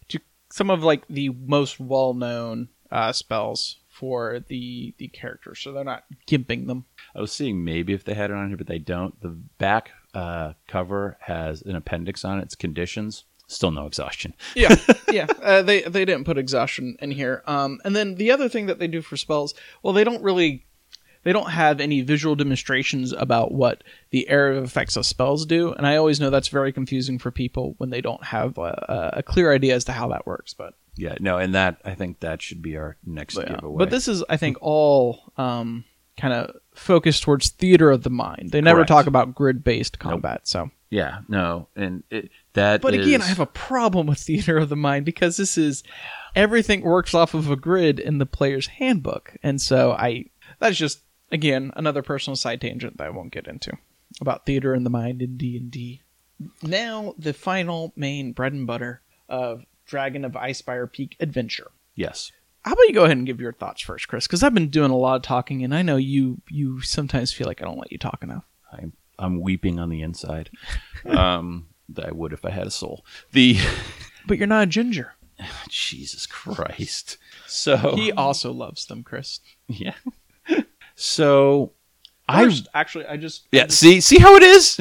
to some of like the most well-known spells for the characters, so they're not gimping them. I was seeing maybe if they had it on here, but they don't. The back cover has an appendix on it. It's conditions. Still no exhaustion. Yeah. They didn't put exhaustion in here. And then the other thing that they do for spells, well, they don't have any visual demonstrations about what the area of effects of spells do. And I always know that's very confusing for people when they don't have a clear idea as to how that works, but. Yeah, no, and I think that should be our next giveaway. But this is, I think, all kind of focused towards theater of the mind. They never talk about grid-based combat, so. Yeah, no, and But again, I have a problem with theater of the mind, because this is, everything works off of a grid in the player's handbook. And so that's just, again, another personal side tangent that I won't get into, about theater in the mind in D&D. Now, the final main bread and butter of Dragon of Icefire Peak Adventure. Yes. How about you go ahead and give your thoughts first, Chris? Because I've been doing a lot of talking, and I know you sometimes feel like I don't let you talk enough. I'm weeping on the inside. I would if I had a soul. But you're not a ginger. Jesus Christ. So he also loves them, Chris. Yeah. So first, see how it is?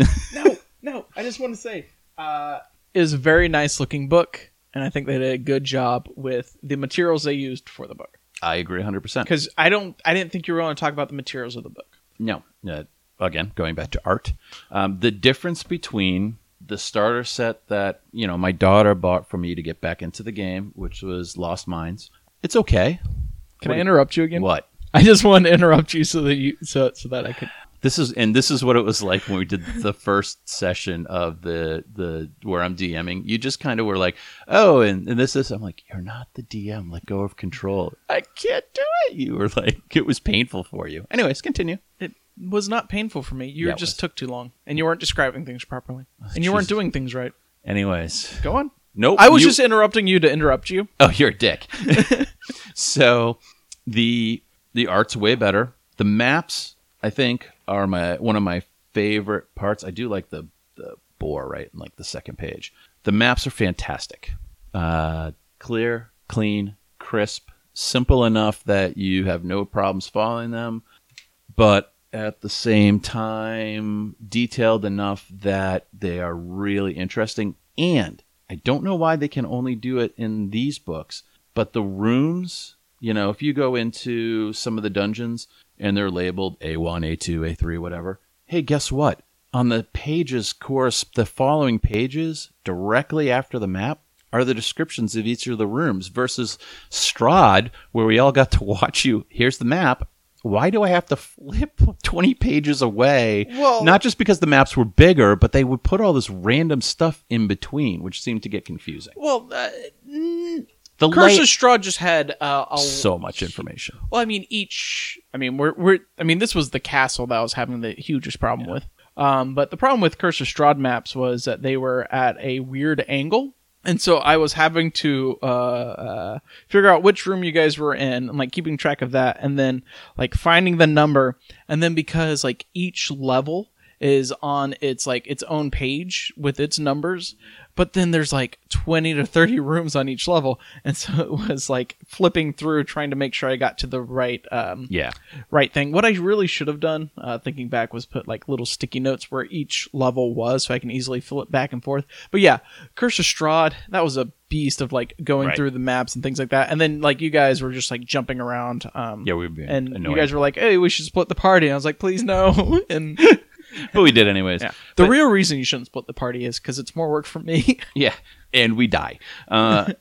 No. I just want to say, it is a very nice looking book. And I think they did a good job with the materials they used for the book. I agree 100%. Because I didn't think you were going to talk about the materials of the book. No. Again, going back to art. The difference between the starter set that, you know, my daughter bought for me to get back into the game, which was Lost Mines. It's okay. Can I interrupt you again? What? I just wanted to interrupt you so that I could... This is what it was like when we did the first session of the where I'm DMing. You just kind of were like, oh, and this. I'm like, you're not the DM. Let go of control. I can't do it. You were like, it was painful for you. Anyways, continue. It was not painful for me. You just took too long, and you weren't describing things properly, and you weren't doing things right. Anyways. Go on. Nope. I was just interrupting you to interrupt you. Oh, you're a dick. So the art's way better. The maps, I think, are one of my favorite parts. I do like the boar, right? And like the second page. The maps are fantastic. Clear, clean, crisp, simple enough that you have no problems following them, but at the same time, detailed enough that they are really interesting. And I don't know why they can only do it in these books, but the rooms, you know, if you go into some of the dungeons, and they're labeled A1, A2, A3, whatever. Hey, guess what? On the pages the following pages directly after the map are the descriptions of each of the rooms versus Strahd, where we all got to watch you. Here's the map. Why do I have to flip 20 pages away? Well, not just because the maps were bigger, but they would put all this random stuff in between, which seemed to get confusing. Well, The Curse of Strahd just had so much information. Well, I mean, this was the castle that I was having the hugest problem with. But the problem with Curse of Strahd maps was that they were at a weird angle, and so I was having to figure out which room you guys were in, and like keeping track of that, and then like finding the number, and then because like each level is on its like its own page with its numbers, but then there's like 20 to 30 rooms on each level, and so it was like flipping through trying to make sure I got to the right right thing. What I really should have done, thinking back, was put like little sticky notes where each level was, so I can easily flip back and forth. But yeah, Curse of Strahd, that was a beast of like going through the maps and things like that, and then like you guys were just like jumping around. We'd be and annoying. You guys were like, "Hey, we should split the party," and I was like, "Please no," and. But we did anyways. Yeah. The real reason you shouldn't split the party is because it's more work for me. Yeah, and we die. But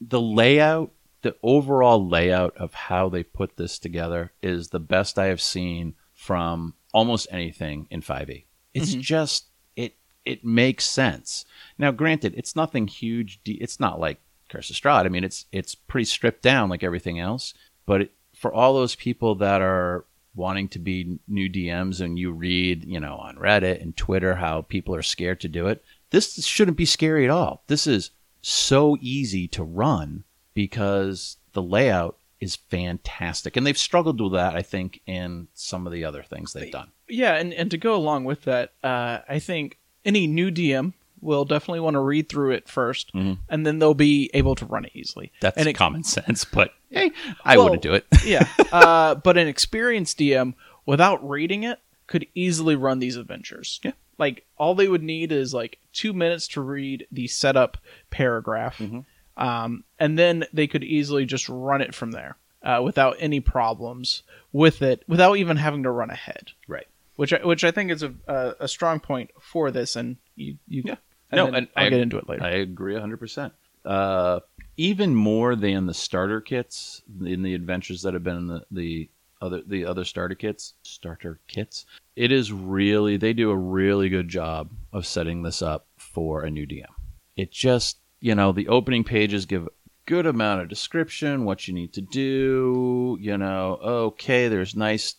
the layout, the overall layout of how they put this together is the best I have seen from almost anything in 5e. It's just, it makes sense. Now, granted, it's nothing huge. It's not like Curse of Strahd. I mean, it's pretty stripped down like everything else. But for all those people that are wanting to be new DMs, and you read, on Reddit and Twitter how people are scared to do it. This shouldn't be scary at all. This is so easy to run because the layout is fantastic. And they've struggled with that, I think, in some of the other things they've done. Yeah, and to go along with that, I think any new DM will definitely want to read through it first, and then they'll be able to run it easily. That's common sense, but hey, I wouldn't do it. Yeah, but an experienced DM, without reading it, could easily run these adventures. Yeah. Like, all they would need is, 2 minutes to read the setup paragraph, and then they could easily just run it from there without any problems with it, without even having to run ahead. Right. Which I think is a strong point for this, and you yeah. I'll get into it later. I agree 100%. Even more than the starter kits in the adventures that have been in the other starter kits. It is really, they do a really good job of setting this up for a new DM. It just, the opening pages give a good amount of description, what you need to do, there's nice,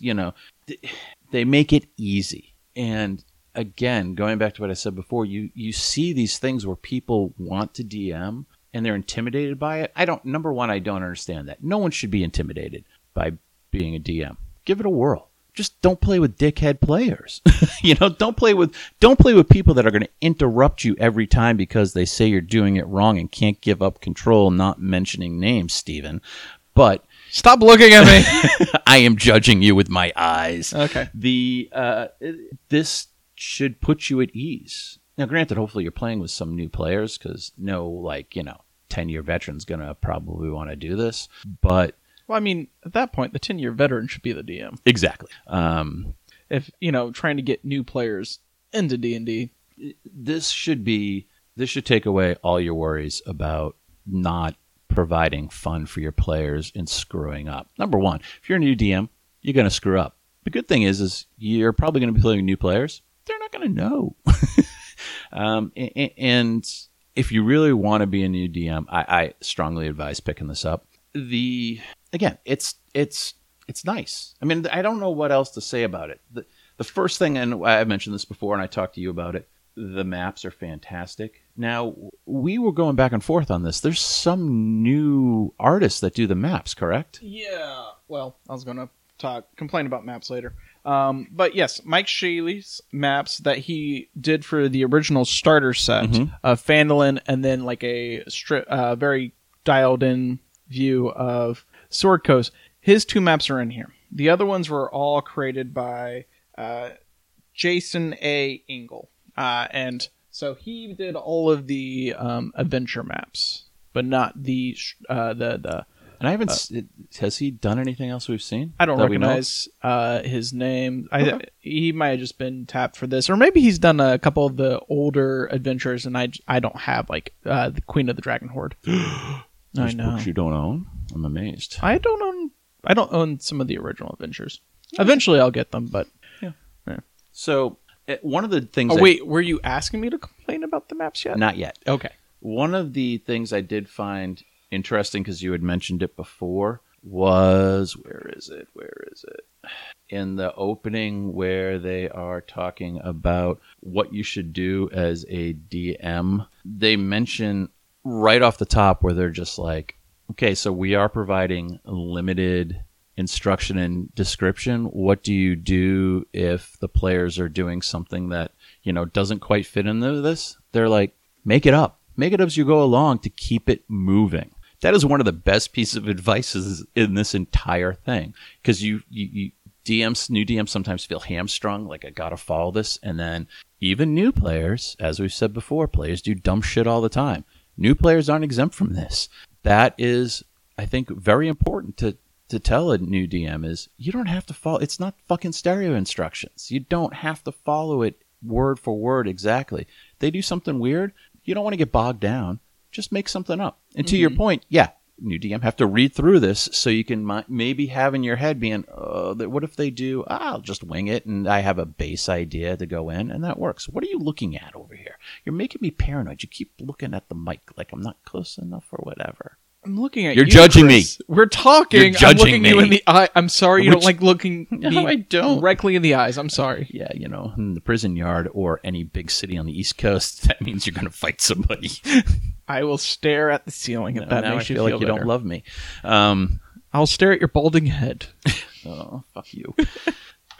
they make it easy. And again, going back to what I said before, you see these things where people want to DM and they're intimidated by it. Number one, I don't understand that. No one should be intimidated by being a DM. Give it a whirl. Just don't play with dickhead players. Don't play with people that are going to interrupt you every time because they say you're doing it wrong and can't give up control, not mentioning names, Steven. But stop looking at me. I am judging you with my eyes. Okay. This should put you at ease. Now, granted, hopefully you're playing with some new players because 10-year veteran's going to probably want to do this. But at that point, the 10-year veteran should be the DM. Exactly. If, trying to get new players into D&D. This should take away all your worries about not providing fun for your players and screwing up. Number one, if you're a new DM, you're going to screw up. The good thing is you're probably going to be playing new players. They're not going to know. And if you really want to be a new DM, I strongly advise picking this up. It's nice. I mean, I don't know what else to say about it. The first thing, and I mentioned this before, and I talked to you about it. The maps are fantastic. Now, we were going back and forth on this. There's some new artists that do the maps, correct? Yeah. Well, I was going to complain about maps later. But yes, Mike Schley's maps that he did for the original starter set of Phandalin, and then a strip, very dialed-in view of Sword Coast. His two maps are in here. The other ones were all created by Jason Engle. And so he did all of the adventure maps, but not the. And I haven't. Has he done anything else we've seen? I don't recognize his name. Okay. He might have just been tapped for this, or maybe he's done a couple of the older adventures, and I don't have the Queen of the Dragon Horde. Those books you don't own. I'm amazed. I don't own some of the original adventures. Yeah. Eventually, I'll get them, but yeah. So. One of the things... wait, were you asking me to complain about the maps yet? Not yet. Okay. One of the things I did find interesting, because you had mentioned it before, was... Where is it? In the opening where they are talking about what you should do as a DM, they mention right off the top where they're just okay, so we are providing limited instruction and description. What do you do if the players are doing something that, you know, doesn't quite fit into this? They're like, make it up. Make it up as you go along to keep it moving. That is one of the best pieces of advice in this entire thing, because you DMs, new DMs sometimes feel hamstrung, like I gotta follow this. And then even new players, as we've said before, players do dumb shit all the time. New players aren't exempt from this. That is, I think, very important to tell a new DM is you don't have to follow. It's not fucking stereo instructions. You don't have to follow it word for word exactly. They do something weird. You don't want to get bogged down. Just make something up. And to your point, yeah, new DM have to read through this so you can maybe have in your head being, what if they do? I'll just wing it, and I have a base idea to go in, and that works. What are you looking at over here? You're making me paranoid. You keep looking at the mic like I'm not close enough or whatever. I'm looking at you. You're judging me. We're talking. You're judging me. I'm looking you in the eye. I'm sorry you don't like looking directly in the eyes. I'm sorry. Yeah, you know, in the prison yard or any big city on the East Coast, that means you're going to fight somebody. I will stare at the ceiling if that makes you feel like better. You don't love me. I'll stare at your balding head. Oh, fuck you.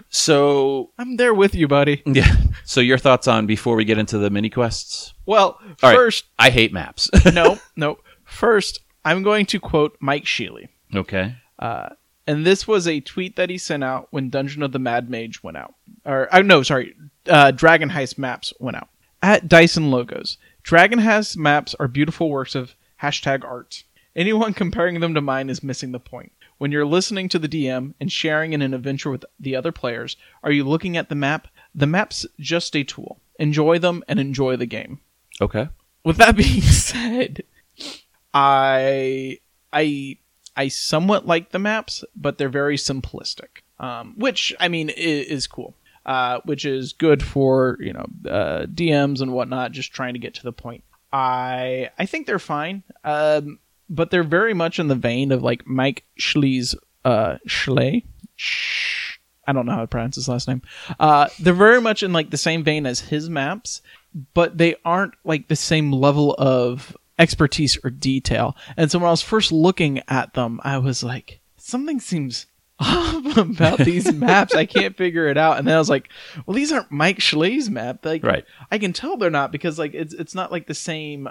So I'm there with you, buddy. Yeah. So your thoughts on before we get into the mini quests? Well, all first, right. I hate maps. No. First, I'm going to quote Mike Schley. Okay. And this was a tweet that he sent out when Dungeon of the Mad Mage went out. Dragon Heist maps went out. At Dyson Logos, Dragon Heist maps are beautiful works of #art. Anyone comparing them to mine is missing the point. When you're listening to the DM and sharing in an adventure with the other players, are you looking at the map? The map's just a tool. Enjoy them and enjoy the game. Okay. With that being said, I somewhat like the maps, but they're very simplistic, which I mean is cool, which is good for DMs and whatnot, just trying to get to the point. I think they're fine, but they're very much in the vein of like Mike Schley's Schley. I don't know how to pronounce his last name. They're very much in like the same vein as his maps, but they aren't like the same level of expertise or detail. And so when I was first looking at them, I was like, something seems off about these maps. I can't figure it out. And then I was like, well, these aren't Mike Schley's map. Like, right. I can tell they're not, because like it's not like the same.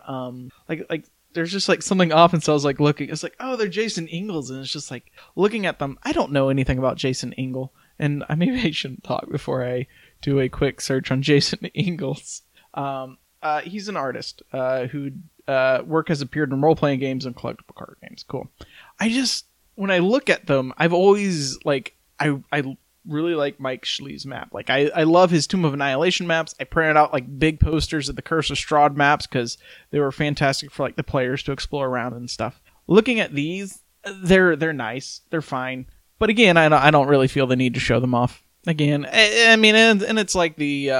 Like there's just like something off. And so I was like looking. It's like, oh, they're Jason Engle's, and it's just like looking at them. I don't know anything about Jason Engle, and maybe I shouldn't talk before I do a quick search on Jason Engle's. He's an artist who. Work has appeared in role-playing games and collectible card games. Cool. When I look at them, I've always, like, I really like Mike Schley's map. Like, I love his Tomb of Annihilation maps. I printed out, like, big posters of the Curse of Strahd maps because they were fantastic for, like, the players to explore around and stuff. Looking at these, they're nice. They're fine. But again, I don't really feel the need to show them off. Again, I mean, and it's like players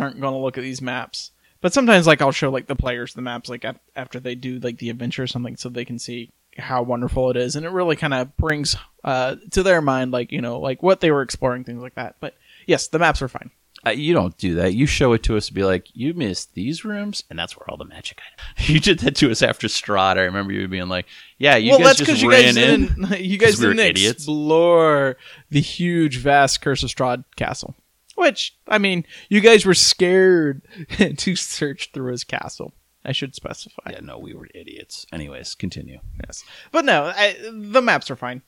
aren't going to look at these maps. But sometimes, like, I'll show, like, the players the maps, like, after they do, like, the adventure or something, so they can see how wonderful it is. And it really kind of brings to their mind, like, you know, like, what they were exploring, things like that. But, yes, the maps are fine. You don't do that. You show it to us to be like, you missed these rooms, and that's where all the magic items. You did that to us after Strahd. I remember you being like, yeah, you guys didn't explore the huge, vast Curse of Strahd castle. Which, I mean, you guys were scared to search through his castle. I should specify. Yeah, no, we were idiots. Anyways, continue. Yes. But no, the maps are fine.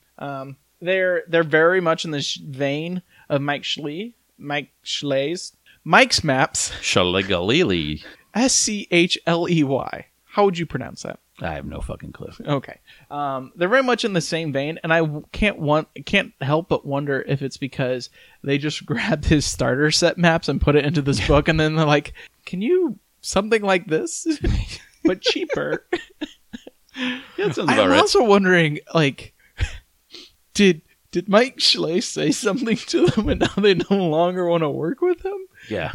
They're very much in this vein of Mike's maps. Shalegalili. SCHLEY. How would you pronounce that? I have no fucking clue. Okay. They're very much in the same vein, and I can't help but wonder if it's because they just grabbed his starter set maps and put it into this book, and then they're like, can you something like this? But cheaper. Yeah, that sounds about right. I'm also wondering, like, did Mike Schley say something to them, and now they no longer want to work with him? Yeah.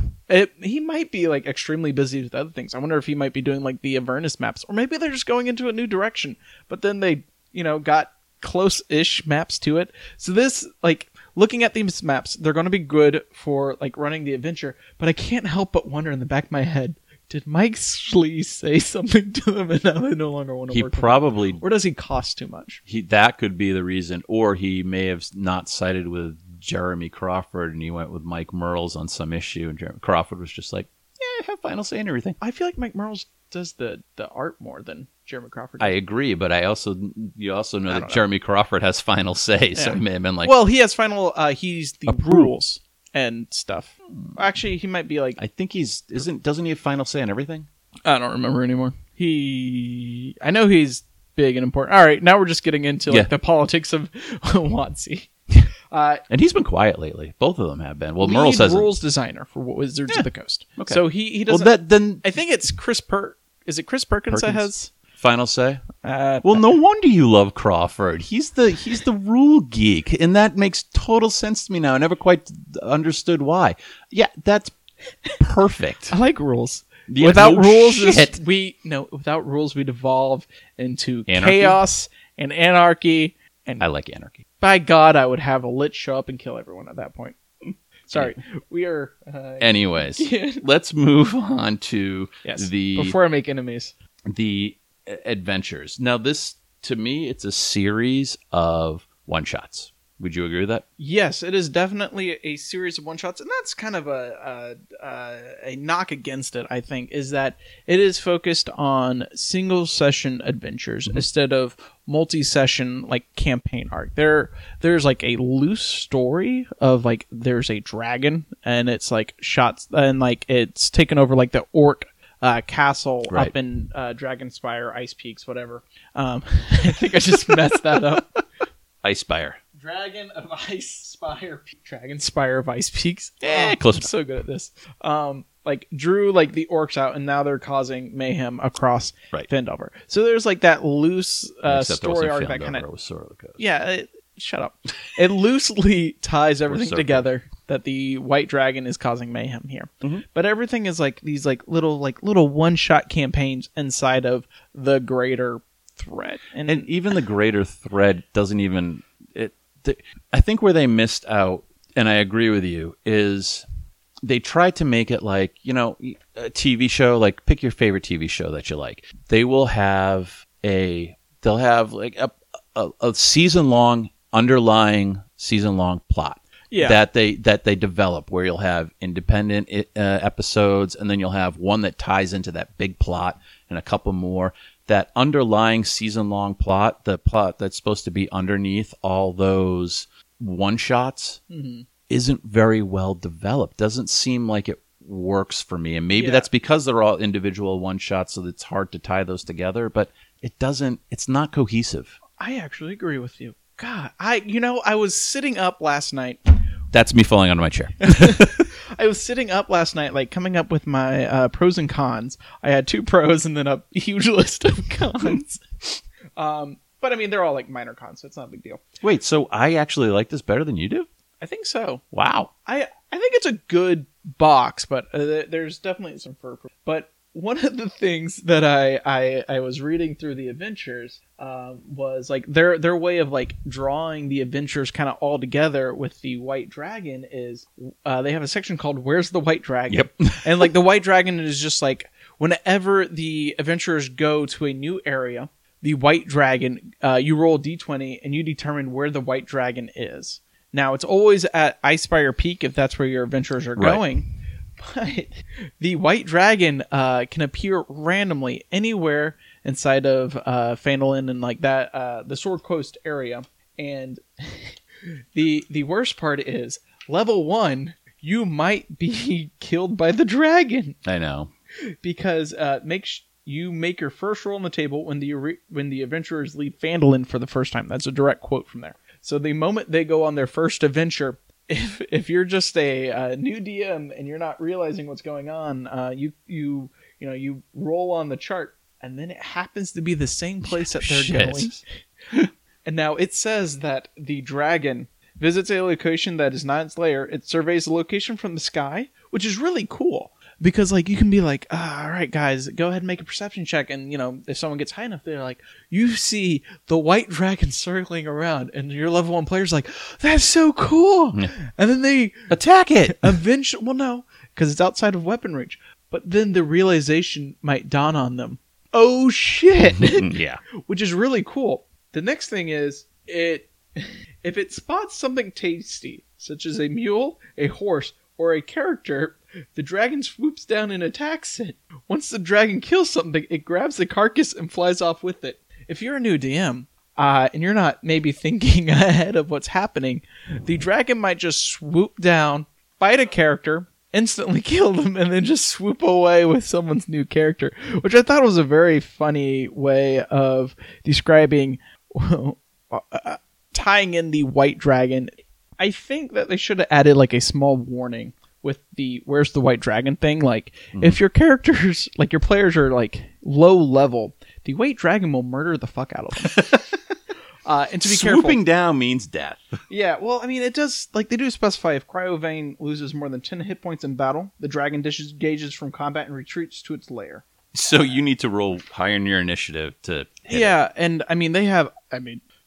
He might be, like, extremely busy with other things. I wonder if he might be doing, like, the Avernus maps. Or maybe they're just going into a new direction. But then they, you know, got close-ish maps to it. So this, like, looking at these maps, they're going to be good for, like, running the adventure. But I can't help but wonder in the back of my head, Did Mike Schley say something to them and now they no longer want to work? He probably... Or does he cost too much? That could be the reason. Or he may have not sided with Jeremy Crawford and he went with Mike Mearls on some issue. And Jeremy Crawford was just like, yeah, I have final say in everything. I feel like Mike Mearls does the art more than Jeremy Crawford does. I agree, but you also know that Jeremy Crawford has final say. Yeah. So he may have been like... Well, he has final... he's the rules. And stuff. Actually, he might be like... I think doesn't he have final say on everything? I don't remember anymore. I know he's big and important. All right, now we're just getting into the politics of WotC. And he's been quiet lately. Both of them have been. Well, Mearls has rules designer for Wizards of the Coast. Okay. So he doesn't... Well, then... I think it's Chris Perkins that has... Final say? Well, no wonder you love Crawford. He's the rule geek, and that makes total sense to me now. I never quite understood why. Yeah, that's perfect. I like rules. Yeah, without rules we devolve into chaos and anarchy. And I like anarchy. By God, I would have a lit show up and kill everyone at that point. Sorry, we are... Anyways, let's move on to the... Before I make enemies. The... adventures. Now, this to me, it's a series of one-shots. Would you agree with that? Yes, it is definitely a series of one-shots, and that's kind of a knock against it, I think, is that it is focused on single-session adventures instead of multi-session, like, campaign arc. There's, like, a loose story of, like, there's a dragon, and it's, like, shots, and, like, it's taken over, like, the orc castle up in Dragonspire, Ice Peaks, whatever. I think I just messed that up. Icespire. Dragonspire of Ice Peaks. Close enough. So good at this. Drew the orcs out, and now they're causing mayhem across Phandover. So there's that loose story arc that kind of... Yeah, shut up. It loosely ties everything together. That the white dragon is causing mayhem here. Mm-hmm. But everything is these little one-shot campaigns inside of the greater thread. And even the greater thread doesn't even... I think where they missed out, and I agree with you, is they tried to make it a TV show, pick your favorite TV show that you like. They will have a season-long, underlying season-long plot. Yeah. That they develop, where you'll have independent episodes, and then you'll have one that ties into that big plot and a couple more. That underlying season-long plot, the plot that's supposed to be underneath all those one-shots, isn't very well developed. Doesn't seem like it works for me. And maybe that's because they're all individual one-shots, so it's hard to tie those together. But it's not cohesive. I actually agree with you. God, I was sitting up last night. That's me falling out of my chair. I was sitting up last night, coming up with my pros and cons. I had two pros and then a huge list of cons. But I mean, they're all minor cons, so it's not a big deal. Wait, so I actually like this better than you do? I think so. Wow. I think it's a good box, but there's definitely some fur. But one of the things that I was reading through the adventures was their way of drawing the adventures kind of all together with the white dragon is they have a section called "Where's the White Dragon?" Yep. And the white dragon is just whenever the adventurers go to a new area, the white dragon you roll d20 and you determine where the white dragon is. Now it's always at Icespire Peak if that's where your adventurers are going. But the white dragon can appear randomly anywhere inside of Phandalin and the Sword Coast area. And the worst part is, level 1, you might be killed by the dragon. I know. Because you make your first roll on the table when the adventurers leave Phandalin for the first time. That's a direct quote from there. So the moment they go on their first adventure... If you're just a new DM and you're not realizing what's going on, you roll on the chart and then it happens to be the same place that they're going. And now it says that the dragon visits a location that is not its lair. It surveys the location from the sky, which is really cool because you can be all right, guys, go ahead and make a perception check. And if someone gets high enough, they're you see the white dragon circling around, and your level 1 player's that's so cool. And then they attack it eventually. Well, no, because it's outside of weapon reach. but then the realization might dawn on them. Oh, shit. Yeah. Which is really cool. The next thing is, if it spots something tasty, such as a mule, a horse, or a character, the dragon swoops down and attacks it. Once the dragon kills something, it grabs the carcass and flies off with it. If you're a new DM, and you're not maybe thinking ahead of what's happening, the dragon might just swoop down, bite a character, instantly kill them, and then just swoop away with someone's new character, which I thought was a very funny way of describing tying in the white dragon. I think that they should have added like a small warning with the where's the white dragon thing. Like, if your characters, like your players are like low level, the white dragon will murder the fuck out of them. And to be careful. Swooping down means death. Yeah, well, I mean, it does, like, they do specify if Cryovain loses more than 10 hit points in battle, the dragon disengages from combat and retreats to its lair. So you need to roll higher in your initiative to hit it. And I mean, they have,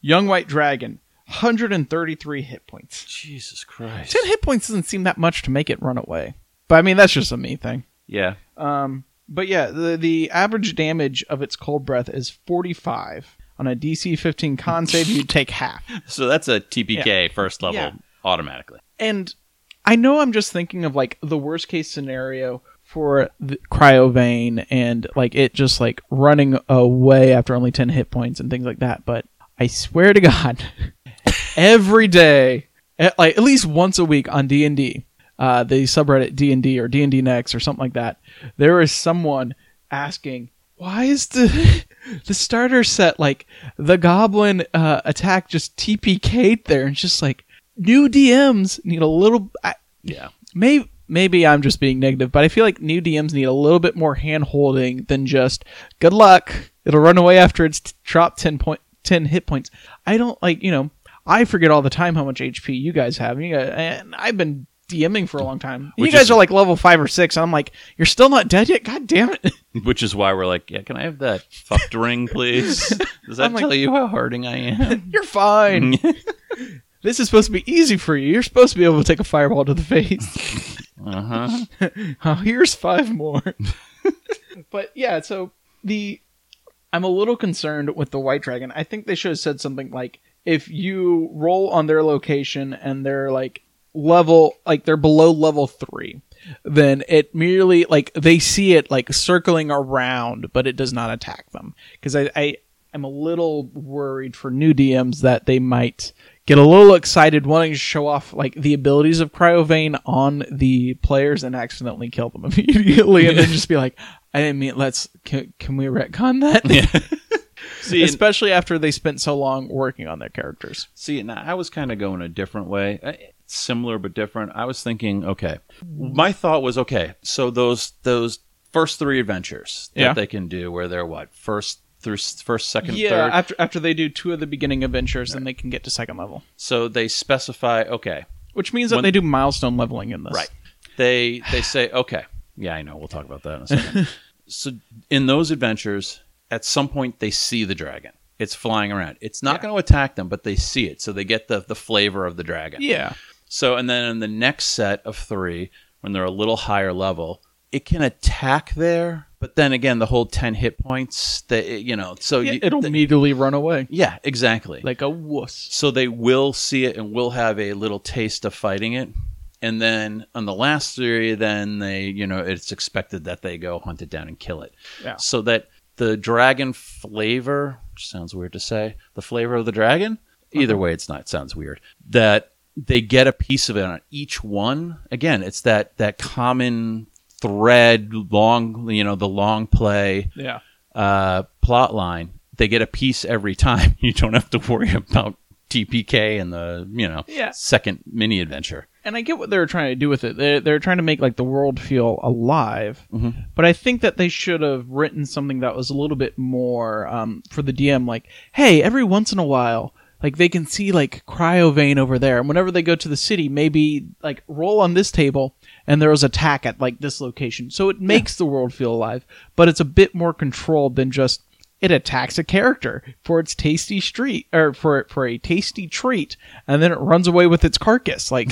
young white dragon, 133 hit points. Jesus Christ. 10 hit points doesn't seem that much to make it run away. But I mean, that's just a me thing. Yeah. But yeah, the average damage of its cold breath is 45. On a DC 15 con save, you take half. So that's a TPK first level automatically. And I know I'm just thinking of like the worst case scenario for the Cryovain and like it just like running away after only 10 hit points and things like that. But I swear to God, every day, at least once a week on D&D, the subreddit D&D or D&D Next or something like that, there is someone asking, why is the starter set, like, the goblin attack just TPK'd there? And it's just like, new DMs need a little... Maybe I'm just being negative, but I feel like new DMs need a little bit more hand-holding than just, good luck, it'll run away after it's dropped 10 hit points. I don't, like, you know, I forget all the time how much HP you guys have. And I've been DMing for a long time. You guys are like level 5 or 6. And I'm like, you're still not dead yet? God damn it. Which is why we're like, yeah, can I have that fucked ring, please? Does that tell you how hurting I am? You're fine. This is supposed to be easy for you. You're supposed to be able to take a fireball to the face. Here's 5 more. But yeah, so I'm a little concerned with the white dragon. I think they should have said something like, if you roll on their location and they're like, they're below level 3, then it merely like they see it like circling around, but it does not attack them. Because I'm a little worried for new DMs that they might get a little excited wanting to show off like the abilities of Cryovain on the players and accidentally kill them immediately, and then just be like, I didn't mean. Can we retcon that? Yeah. See, especially after they spent so long working on their characters. See, and I was kind of going a different way. Similar but different. I was thinking, so those first 3 adventures that they can do, where they're what, first, second, third. After they do 2 of the beginning adventures, then they can get to second level. So they specify, which means that they do milestone leveling in this, right? They say, I know. We'll talk about that in a second. So in those adventures, at some point they see the dragon. It's flying around. It's not going to attack them, but they see it, so they get the flavor of the dragon. Yeah. So, and then in the next set of 3, when they're a little higher level, it can attack there, but then again, the whole 10 hit points, it'll immediately run away. Yeah, exactly. Like a wuss. So they will see it and will have a little taste of fighting it. And then on the last 3, then they, it's expected that they go hunt it down and kill it. Yeah. So that the dragon flavor, which sounds weird to say, the flavor of the dragon, either way, it sounds weird, that they get a piece of it on each one. Again, it's that common thread, the long play plot line. They get a piece every time. You don't have to worry about TPK and the second mini adventure. And I get what they're trying to do with it. They're trying to make like the world feel alive, but I think that they should have written something that was a little bit more for the DM. Like, hey, every once in a while, like they can see like Cryovain over there, and whenever they go to the city, maybe like roll on this table, and there was attack at like this location. So it makes the world feel alive, but it's a bit more controlled than just it attacks a character for its tasty treat, and then it runs away with its carcass. Like,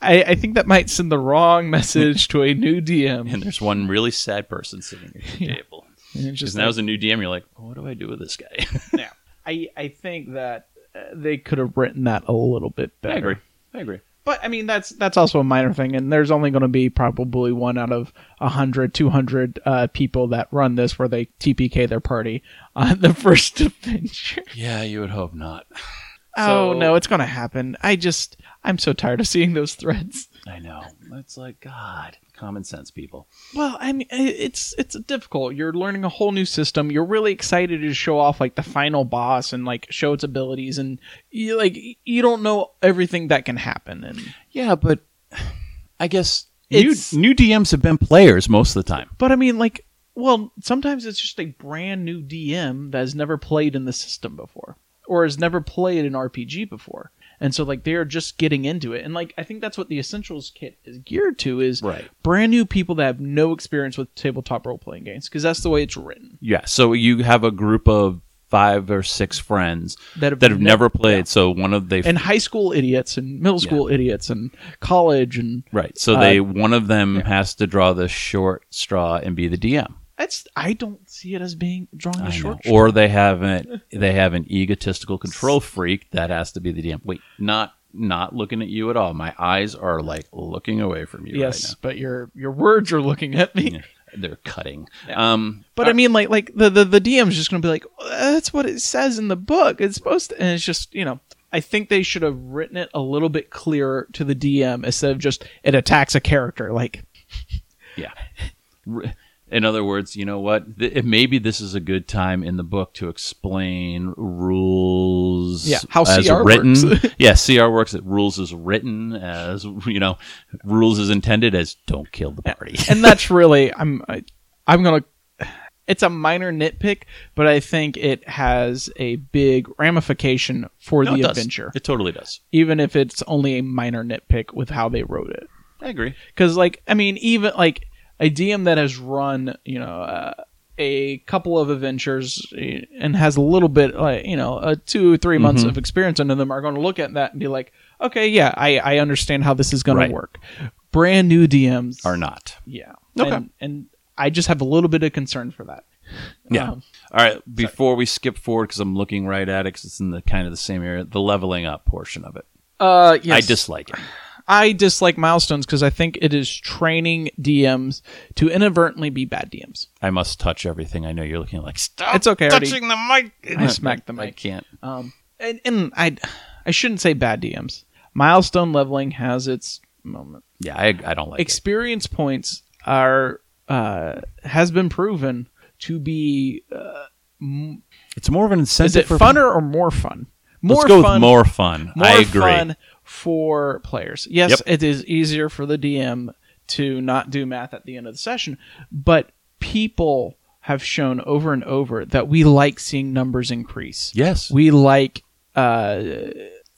I think that might send the wrong message to a new DM. And there's one really sad person sitting at the table. Because now as a new DM, you're like, oh, what do I do with this guy? Yeah. I think that they could have written that a little bit better. I agree. But, I mean, that's also a minor thing, and there's only going to be probably one out of 100, 200 people that run this where they TPK their party on the first adventure. Yeah, you would hope not. Oh, so, no, it's going to happen. I'm so tired of seeing those threads. I know. It's like, God, common sense, people. Well, I mean, it's difficult. You're learning a whole new system. You're really excited to show off, like, the final boss and, like, show its abilities. And, you don't know everything that can happen. And yeah, but I guess new DMs have been players most of the time. But, I mean, like, well, sometimes it's just a brand new DM that has never played in the system before or has never played an RPG before. And so, like, they're just getting into it. And, like, I think that's what the Essentials Kit is geared to is brand new people that have no experience with tabletop role-playing games because that's the way it's written. Yeah, so you have a group of 5 or 6 friends that have never played. Yeah. So and high school idiots and middle school idiots and college. And right, so one of them has to draw the short straw and be the DM. I don't see it as being drawn to short. Or they have an egotistical control freak that has to be the DM. Wait, not looking at you at all. My eyes are like looking away from you. Yes, right now. But your words are looking at me. Yeah, they're cutting. Yeah. But I mean, like the DM's just going to be like, well, that's what it says in the book. It's supposed to, and it's just I think they should have written it a little bit clearer to the DM instead of just it attacks a character. Like, yeah. In other words, you know what? Maybe this is a good time in the book to explain rules how as CR written. Works. Yeah, CR works. Rules is written as, rules is intended as don't kill the party. And that's really, I'm going to, it's a minor nitpick, but I think it has a big ramification for the adventure. It totally does. Even if it's only a minor nitpick with how they wrote it. I agree. Because, even, a DM that has run, a couple of adventures and has a little bit, 2 or 3 months of experience under them are going to look at that and be like, okay, yeah, I understand how this is going to work. Brand new DMs are not. Yeah. Okay. And I just have a little bit of concern for that. Yeah. All right. Before we skip forward, because I'm looking right at it, because it's in the kind of the same area, the leveling up portion of it. Yes. I dislike it. I dislike milestones because I think it is training DMs to inadvertently be bad DMs. I must touch everything. I know you're looking like, stop it's okay, touching the mic. I smacked the mic. I can't. And I shouldn't say bad DMs. Milestone leveling has its moment. Yeah, I don't like experience it. Points are has been proven to be... it's more of an incentive. Is it funner or more fun? Let's go with more fun. More I agree. Fun for players. Yes, it is easier for the DM to not do math at the end of the session, but people have shown over and over that we like seeing numbers increase. Yes. We like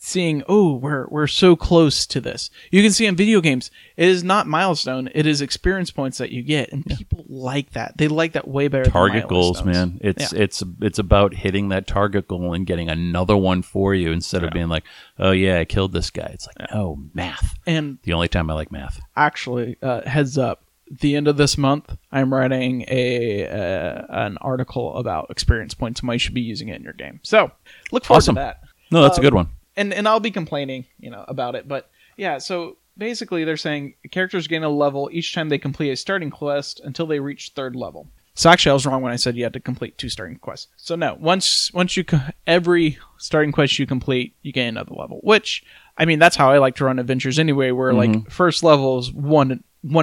seeing, we're so close to this. You can see in video games, it is not milestone, it is experience points that you get, and people like that. They like that way better than goals, man. It's about hitting that target goal and getting another one for you instead of being like, oh yeah, I killed this guy. It's like, no, math. And the only time I like math. Actually, heads up, the end of this month, I'm writing an article about experience points and why you should be using it in your game. So, look forward to that. No, that's a good one. And I'll be complaining, about it. But yeah, so basically they're saying characters gain a level each time they complete a starting quest until they reach 3rd level. So actually I was wrong when I said you had to complete 2 starting quests. So no, once you every starting quest you complete, you gain another level. Which, I mean, that's how I like to run adventures anyway, where like first level is one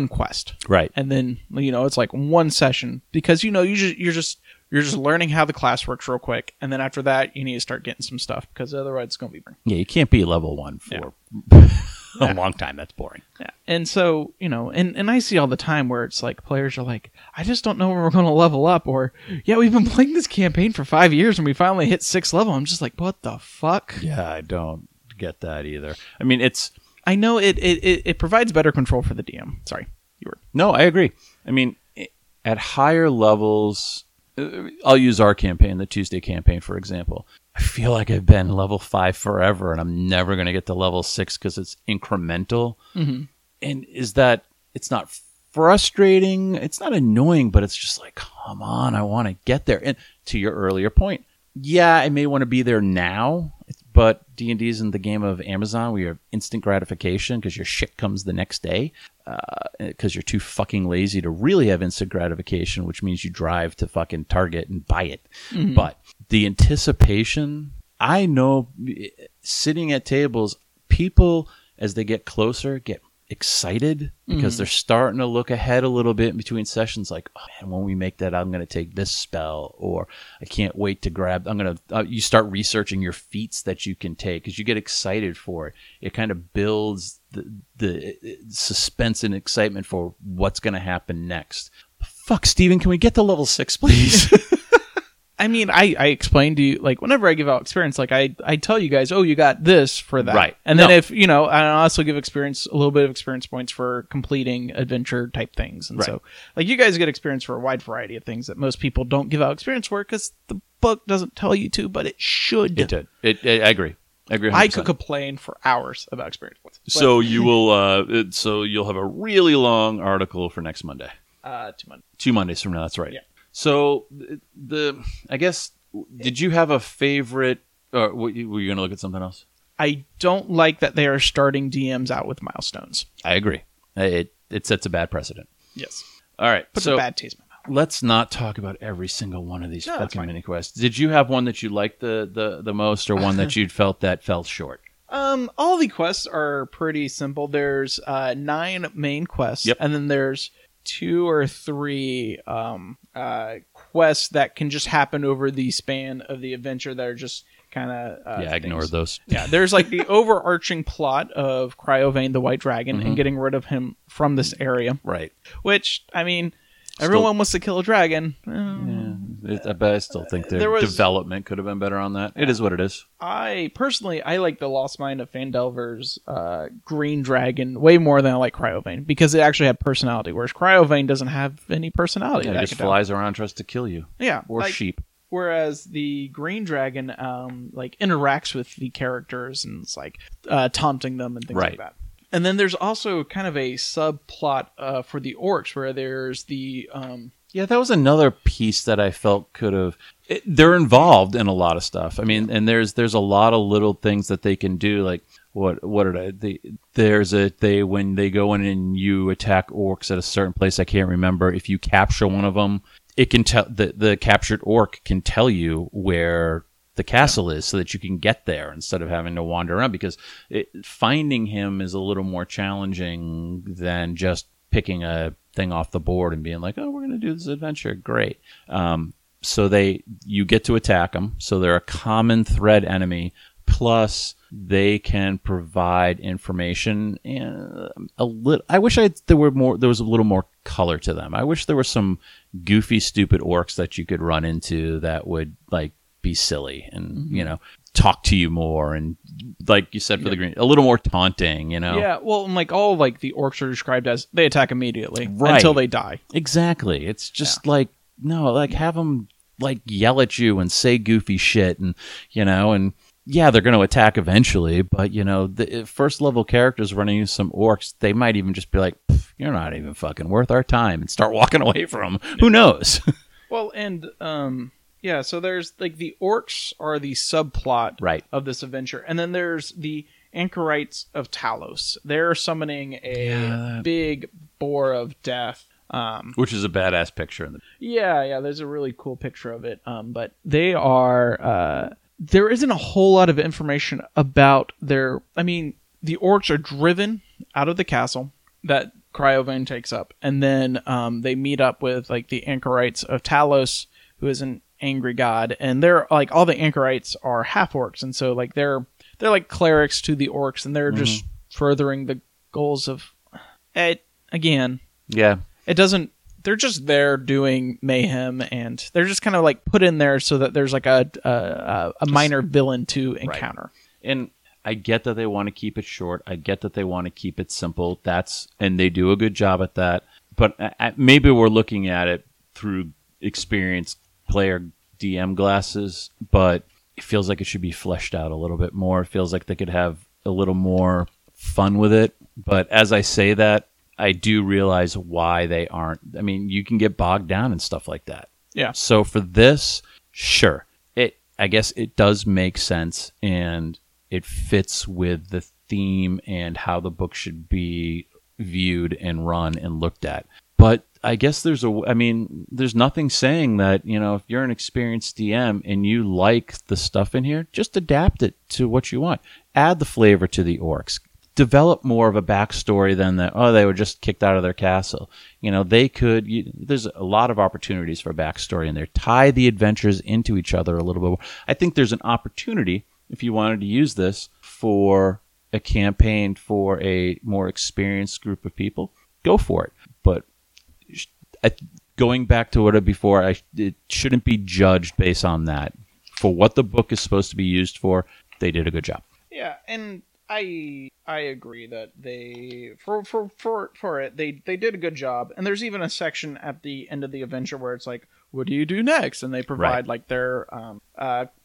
quest. Right. And then, it's like one session because, you're just learning how the class works real quick, and then after that, you need to start getting some stuff, because otherwise it's going to be boring. Yeah, you can't be level 1 for a long time. That's boring. Yeah, and so, and I see all the time where it's like, players are like, I just don't know when we're going to level up, or, yeah, we've been playing this campaign for 5 years, and we finally hit 6th level. I'm just like, what the fuck? Yeah, I don't get that either. I mean, I know it provides better control for the DM. Sorry. No, I agree. I mean, at higher levels... I'll use our campaign, the Tuesday campaign, for example. I feel like I've been level 5 forever, and I'm never going to get to level 6 because it's incremental. Mm-hmm. And is that, it's not frustrating, it's not annoying, but it's just like, come on, I want to get there. And to your earlier point, yeah, I may want to be there now, but D&D is in the game of Amazon where you have instant gratification because your shit comes the next day, because you're too fucking lazy to really have instant gratification, which means you drive to fucking Target and buy it. Mm-hmm. But the anticipation, I know sitting at tables, people, as they get closer, get excited because they're starting to look ahead a little bit in between sessions, like, oh man, when we make that, I'm going to take this spell, or I can't wait to grab, I'm going to, you start researching your feats that you can take because you get excited for it. It kind of builds the suspense and excitement for what's going to happen next. Fuck, Steven, can we get to level 6, please? I mean, I explained to you, like, whenever I give out experience, like, I tell you guys, oh, you got this for that. Right. And then if, you know, I also give experience, a little bit of experience points for completing adventure type things. And so, like, you guys get experience for a wide variety of things that most people don't give out experience for because the book doesn't tell you to, but it should. It did. I agree. I agree 100%. I could complain for hours about experience points. So you will, so you'll have a really long article for next Monday. 2 Mondays. 2 Mondays from now. That's right. Yeah. So I guess, did you have a favorite? Or were you going to look at something else? I don't like that they are starting DMs out with milestones. I agree. It sets a bad precedent. Yes. All right. Puts a bad taste in my mouth. Let's not talk about every single one of these fucking mini quests. Did you have one that you liked the most, or one that you felt that fell short? All the quests are pretty simple. There's 9 main quests, and then there's 2 or 3 quests that can just happen over the span of the adventure that are just kind of ignore those. Yeah, there's like the overarching plot of Cryovain the White Dragon and getting rid of him from this area. Right. Which, I mean, everyone wants to kill a dragon. I bet I still think their development could have been better on that. It is what it is. I personally like the Lost Mine of Phandelver's Green Dragon way more than I like Cryovain because it actually had personality, whereas Cryovain doesn't have any personality. Yeah, it just flies around tries to kill you. Yeah, or like, sheep. Whereas the Green Dragon interacts with the characters and it's like taunting them and things like that. And then there's also kind of a subplot for the orcs where there's the yeah, that was another piece that I felt could have... They're involved in a lot of stuff. I mean, and there's a lot of little things that they can do. Like, when they go in and you attack orcs at a certain place, I can't remember. If you capture one of them, it can tell... The captured orc can tell you where the castle is so that you can get there instead of having to wander around. Because finding him is a little more challenging than just picking a thing off the board and being like, oh, we're going to do this adventure. Great. So you get to attack them. So they're a common thread enemy. Plus, they can provide information. And there was a little more color to them. I wish there were some goofy, stupid orcs that you could run into that would like be silly and talk to you more, and like you said for the green, a little more taunting, Yeah, well, and like all like the orcs are described as they attack immediately until they die. Exactly. It's just have them like yell at you and say goofy shit, and they're going to attack eventually, but the first level characters running into some orcs, they might even just be like, you're not even fucking worth our time, and start walking away from them. Who knows? Well, and yeah, so there's like the orcs are the subplot of this adventure. And then there's the Anchorites of Talos. They're summoning a big boar of death. Which is a badass picture. There's a really cool picture of it. But they are... there isn't a whole lot of information about their... I mean, the orcs are driven out of the castle that Cryovain takes up. And then they meet up with like the Anchorites of Talos, who is an angry god, and they're like, all the Anchorites are half orcs, and so like they're like clerics to the orcs, and they're just furthering the goals of it. Again, it doesn't... they're just there doing mayhem, and they're just kind of like put in there so that there's like a minor villain to encounter. And I get that they want to keep it short, I get that they want to keep it simple, and they do a good job at that, but maybe we're looking at it through experience player DM glasses, but it feels like it should be fleshed out a little bit more. It feels like they could have a little more fun with it. But as I say that, I do realize why they aren't. I mean, you can get bogged down in stuff like that. Yeah. So for this, sure, I guess it does make sense, and it fits with the theme and how the book should be viewed and run and looked at. But I guess there's nothing saying that, you know, if you're an experienced DM and you like the stuff in here, just adapt it to what you want. Add the flavor to the orcs. Develop more of a backstory than that, oh, they were just kicked out of their castle. You know, there's a lot of opportunities for backstory in there. Tie the adventures into each other a little bit more. I think there's an opportunity, if you wanted to use this for a campaign for a more experienced group of people, go for it. But going back to what I before, it shouldn't be judged based on that. For what the book is supposed to be used for, they did a good job. Yeah, and I agree that they they did a good job. And there's even a section at the end of the adventure where it's like, what do you do next? And they provide like their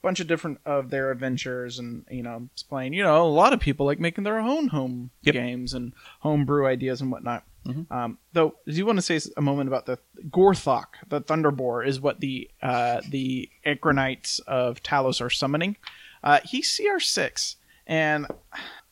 bunch of different of their adventures, and you know, explain, you know, a lot of people like making their own home games and homebrew ideas and whatnot. Mm-hmm. Though, do you want to say a moment about the Gorthok? The Thunderbore is what the Anchorites of Talos are summoning. He's CR6. And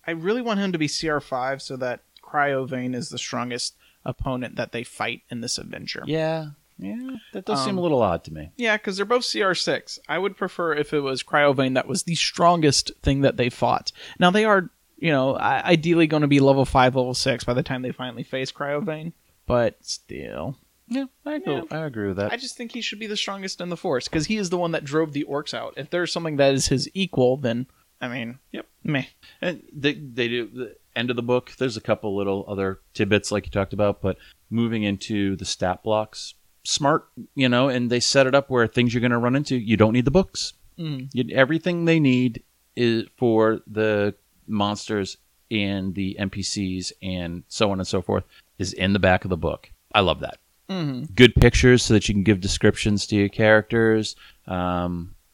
I really want him to be CR5 so that Cryovain is the strongest opponent that they fight in this adventure. Yeah. Yeah. That does seem a little odd to me. Yeah, because they're both CR6. I would prefer if it was Cryovain that was the strongest thing that they fought. Now, they are, you know, ideally going to be level 5, level 6 by the time they finally face Cryovain. But still. Yeah, I agree with that. I just think he should be the strongest in the force because he is the one that drove the orcs out. If there's something that is his equal, then... I mean, yep, meh. And they do, the end of the book, there's a couple little other tidbits like you talked about, but moving into the stat blocks, smart, you know, and they set it up where things you're going to run into, you don't need the books. Mm. Everything they need is for the monsters and the NPCs and so on and so forth is in the back of the book. I love that. Mm-hmm. Good pictures so that you can give descriptions to your characters.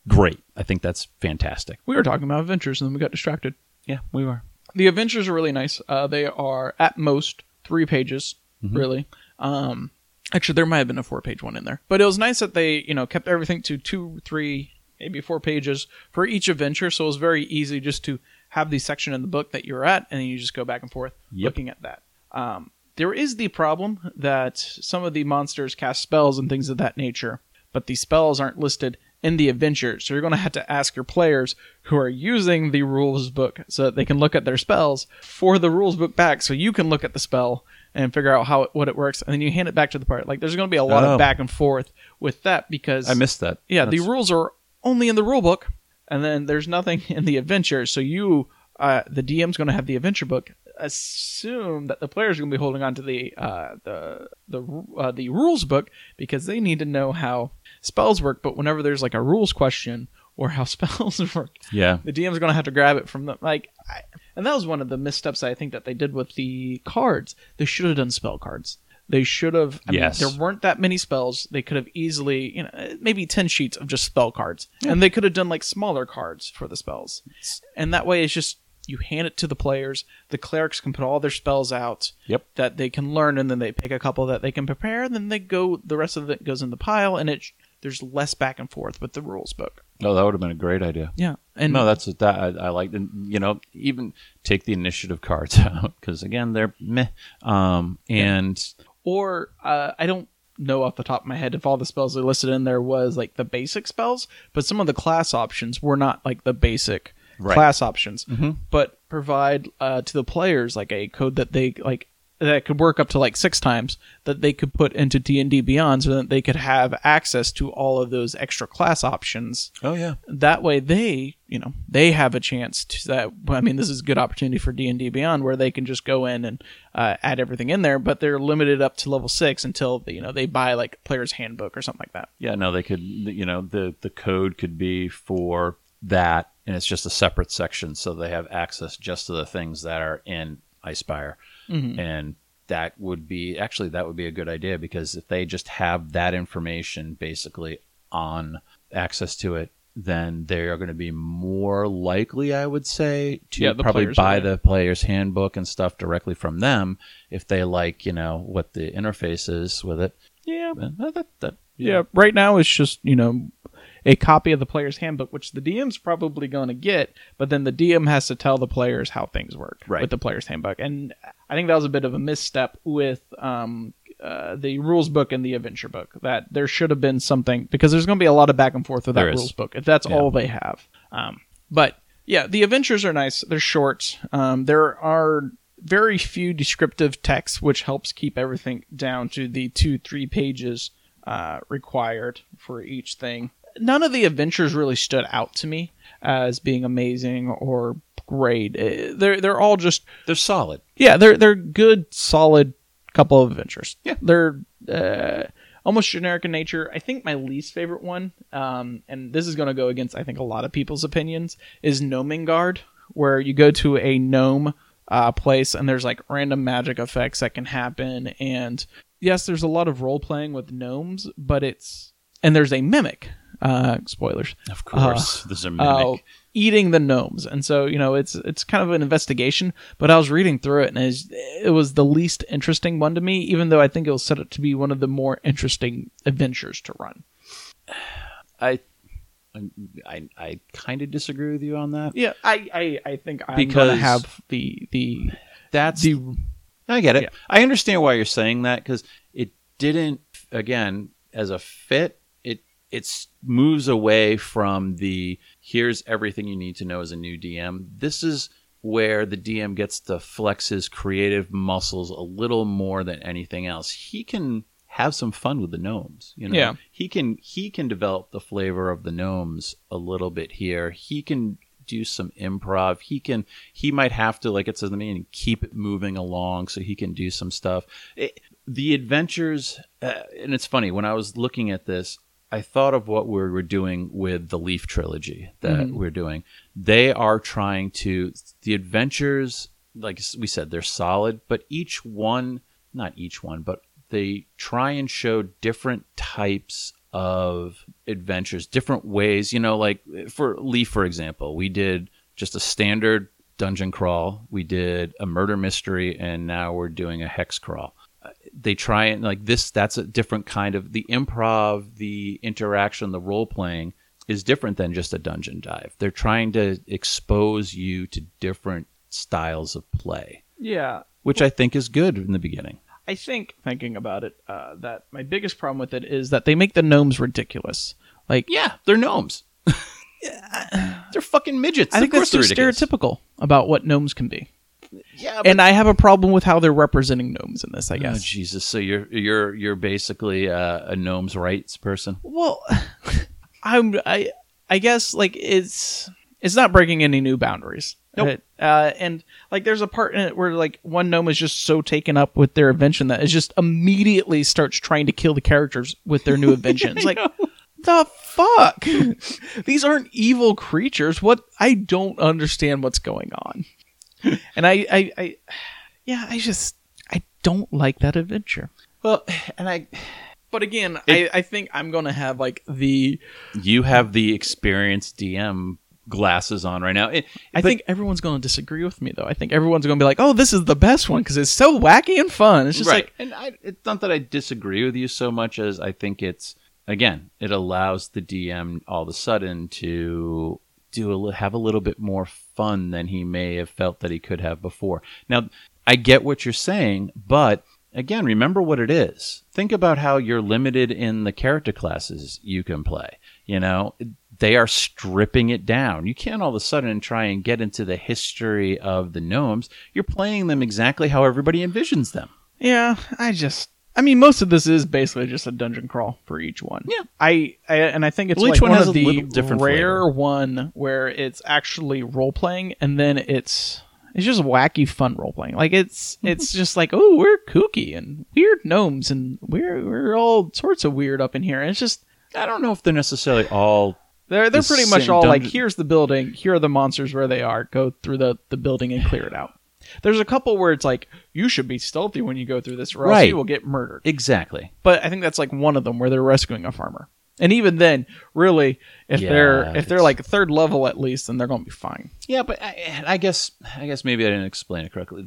Great. I think that's fantastic. We were talking about adventures and then we got distracted. Yeah, we were. The adventures are really nice. They are at most 3 pages, really. Actually, there might have been a 4-page one in there. But it was nice that they, you know, kept everything to 2, 3, maybe 4 pages for each adventure. So it was very easy just to have the section in the book that you're at and then you just go back and forth looking at that. There is the problem that some of the monsters cast spells and things of that nature, but the spells aren't listed in the adventure, so you're going to have to ask your players who are using the rules book so that they can look at their spells for the rules book back, so you can look at the spell and figure out what it works, and then you hand it back to the part. Like, there's going to be a lot of back and forth with that because I missed that. Yeah, the rules are only in the rule book, and then there's nothing in the adventure. So you, the DM's going to have the adventure book. Assume that the players are going to be holding on to the rules book because they need to know how spells work. But whenever there's like a rules question or how spells work, the DM is going to have to grab it from them. And that was one of the missteps I think that they did with the cards. They should have done spell cards. They should have. I mean, there weren't that many spells. They could have easily, you know, maybe 10 sheets of just spell cards, and they could have done like smaller cards for the spells. And that way, it's just. You hand it to the players. The clerics can put all their spells out that they can learn, and then they pick a couple that they can prepare, and then they go. The rest of it goes in the pile, and there's less back and forth with the rules book. Oh, that would have been a great idea. Yeah, and no, that's what I like. And you know, even take the initiative cards out because again, they're meh. I don't know off the top of my head if all the spells they listed in there was like the basic spells, but some of the class options were not like the basic. Right. Class options, but provide to the players like a code that they like that could work up to like 6 times that they could put into D&D Beyond so that they could have access to all of those extra class options. Oh yeah, that way they, you know, they have a chance to that. I mean, this is a good opportunity for D&D Beyond where they can just go in and add everything in there, but they're limited up to level 6 until you know they buy like Player's Handbook or something like that. Yeah, no, they could. You know, the code could be for that. And it's just a separate section, so they have access just to the things that are in Icespire. Mm-hmm. And that would be a good idea because if they just have that information basically on access to it, then they are going to be more likely, I would say, to probably buy the player's handbook and stuff directly from them if they like, you know, what the interface is with it. Yeah. Yeah. Right now it's just, you know, a copy of the player's handbook, which the DM's probably going to get, but then the DM has to tell the players how things work with the player's handbook. And I think that was a bit of a misstep with the rules book and the adventure book, that there should have been something, because there's going to be a lot of back and forth with that rules book if that's all they have. But yeah, the adventures are nice. They're short. There are very few descriptive texts, which helps keep everything down to the 2-3 pages required for each thing. None of the adventures really stood out to me as being amazing or great. They're all just... They're solid. Yeah, they're good, solid couple of adventures. Yeah. They're almost generic in nature. I think my least favorite one, and this is going to go against, I think, a lot of people's opinions, is Gnomengard, where you go to a gnome place and there's like random magic effects that can happen. And yes, there's a lot of role-playing with gnomes, but it's... And there's a mimic. Spoilers. Of course, there's a mimic eating the gnomes, and so you know it's kind of an investigation. But I was reading through it, and it was the least interesting one to me, even though I think it was set up to be one of the more interesting adventures to run. I kind of disagree with you on that. Yeah, I think I'm gonna have I get it. Yeah. I understand why you're saying that, because it didn't, again, as a fit. It moves away from the here's everything you need to know as a new DM. This is where the DM gets to flex his creative muscles a little more than anything else. He can have some fun with the gnomes, you know. Yeah. He can develop the flavor of the gnomes a little bit here. He can do some improv. He might have to, like it says in the beginning, keep it moving along so he can do some stuff. The adventures, and it's funny, when I was looking at this, I thought of what we were doing with the Leaf trilogy that we're doing. They are trying to, the adventures, like we said, they're solid, but but they try and show different types of adventures, different ways, you know, like for Leaf, for example, we did just a standard dungeon crawl. We did a murder mystery, and now we're doing a hex crawl. They try and like this, that's a different kind of, the improv, the interaction, the role playing is different than just a dungeon dive. They're trying to expose you to different styles of play. Yeah. Which I think is good in the beginning. I think, thinking about it, that my biggest problem with it is that they make the gnomes ridiculous. Like, yeah, they're gnomes. They're fucking midgets. I think that's too stereotypical about what gnomes can be. Yeah, and I have a problem with how they're representing gnomes in this, I guess. Oh, Jesus. So you're basically a gnomes rights person. Well, I guess like it's not breaking any new boundaries. Nope. And like there's a part in it where like one gnome is just so taken up with their invention that it just immediately starts trying to kill the characters with their new inventions. Like, the fuck? These aren't evil creatures. What? I don't understand what's going on. And I don't like that adventure. Well, but again, I think I'm going to have like you have the experienced DM glasses on right now. I think everyone's going to disagree with me though. I think everyone's going to be like, oh, this is the best one because it's so wacky and fun. It's just right. It's not that I disagree with you so much as I think it's, again, it allows the DM all of a sudden to have a little bit more fun than he may have felt that he could have before. Now, I get what you're saying, but again, remember what it is. Think about how you're limited in the character classes you can play. You know, they are stripping it down. You can't all of a sudden try and get into the history of the gnomes. You're playing them exactly how everybody envisions them. Yeah, most of this is basically just a dungeon crawl for each one. Yeah. I think it's like one of the rare one where it's actually role-playing, and then it's just wacky, fun role-playing. Like, it's just like, oh, we're kooky and weird gnomes, and we're all sorts of weird up in here. And it's just... I don't know if they're necessarily all... They're pretty much all like, here's the building, here are the monsters where they are, go through the building and clear it out. There's a couple where it's like, you should be stealthy when you go through this, or else you will get murdered. Exactly. But I think that's like one of them where they're rescuing a farmer. And even then, really, if they're like third level at least, then they're going to be fine. Yeah, but I guess maybe I didn't explain it correctly.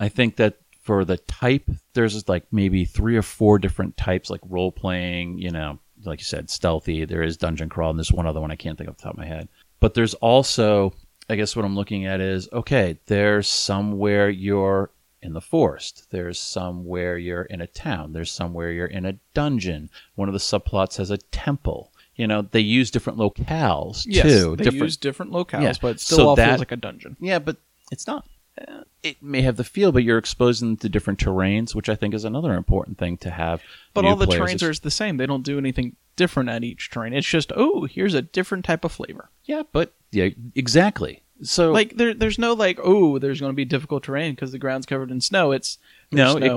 I think that for the type, there's like maybe 3 or 4 different types, like role playing, you know, like you said, stealthy. There is dungeon crawl, and there's one other one I can't think of off the top of my head. But there's also, I guess what I'm looking at is, okay, there's somewhere you're in the forest. There's somewhere you're in a town. There's somewhere you're in a dungeon. One of the subplots has a temple. You know, they use different locales, too. Yes, they use different locales, but it still all feels like a dungeon. Yeah, but it's not. It may have the feel, but you're exposing them to different terrains, which I think is another important thing to have. But all the terrains are the same. They don't do anything different at each terrain. It's just, oh, here's a different type of flavor. Yeah, but yeah, exactly. So like there's no like, oh, there's going to be difficult terrain because the ground's covered in snow. It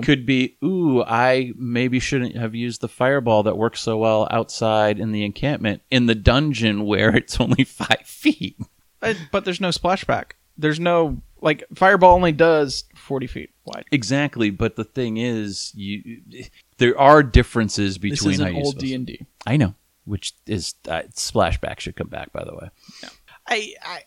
could be, ooh, I maybe shouldn't have used the fireball that works so well outside in the encampment in the dungeon where it's only 5 feet. But there's no splashback. There's no, like, fireball only does 40 feet wide. Exactly, but the thing is, there are differences between how you... This is an old D&D. I know, which is... splashback should come back, by the way. Yeah.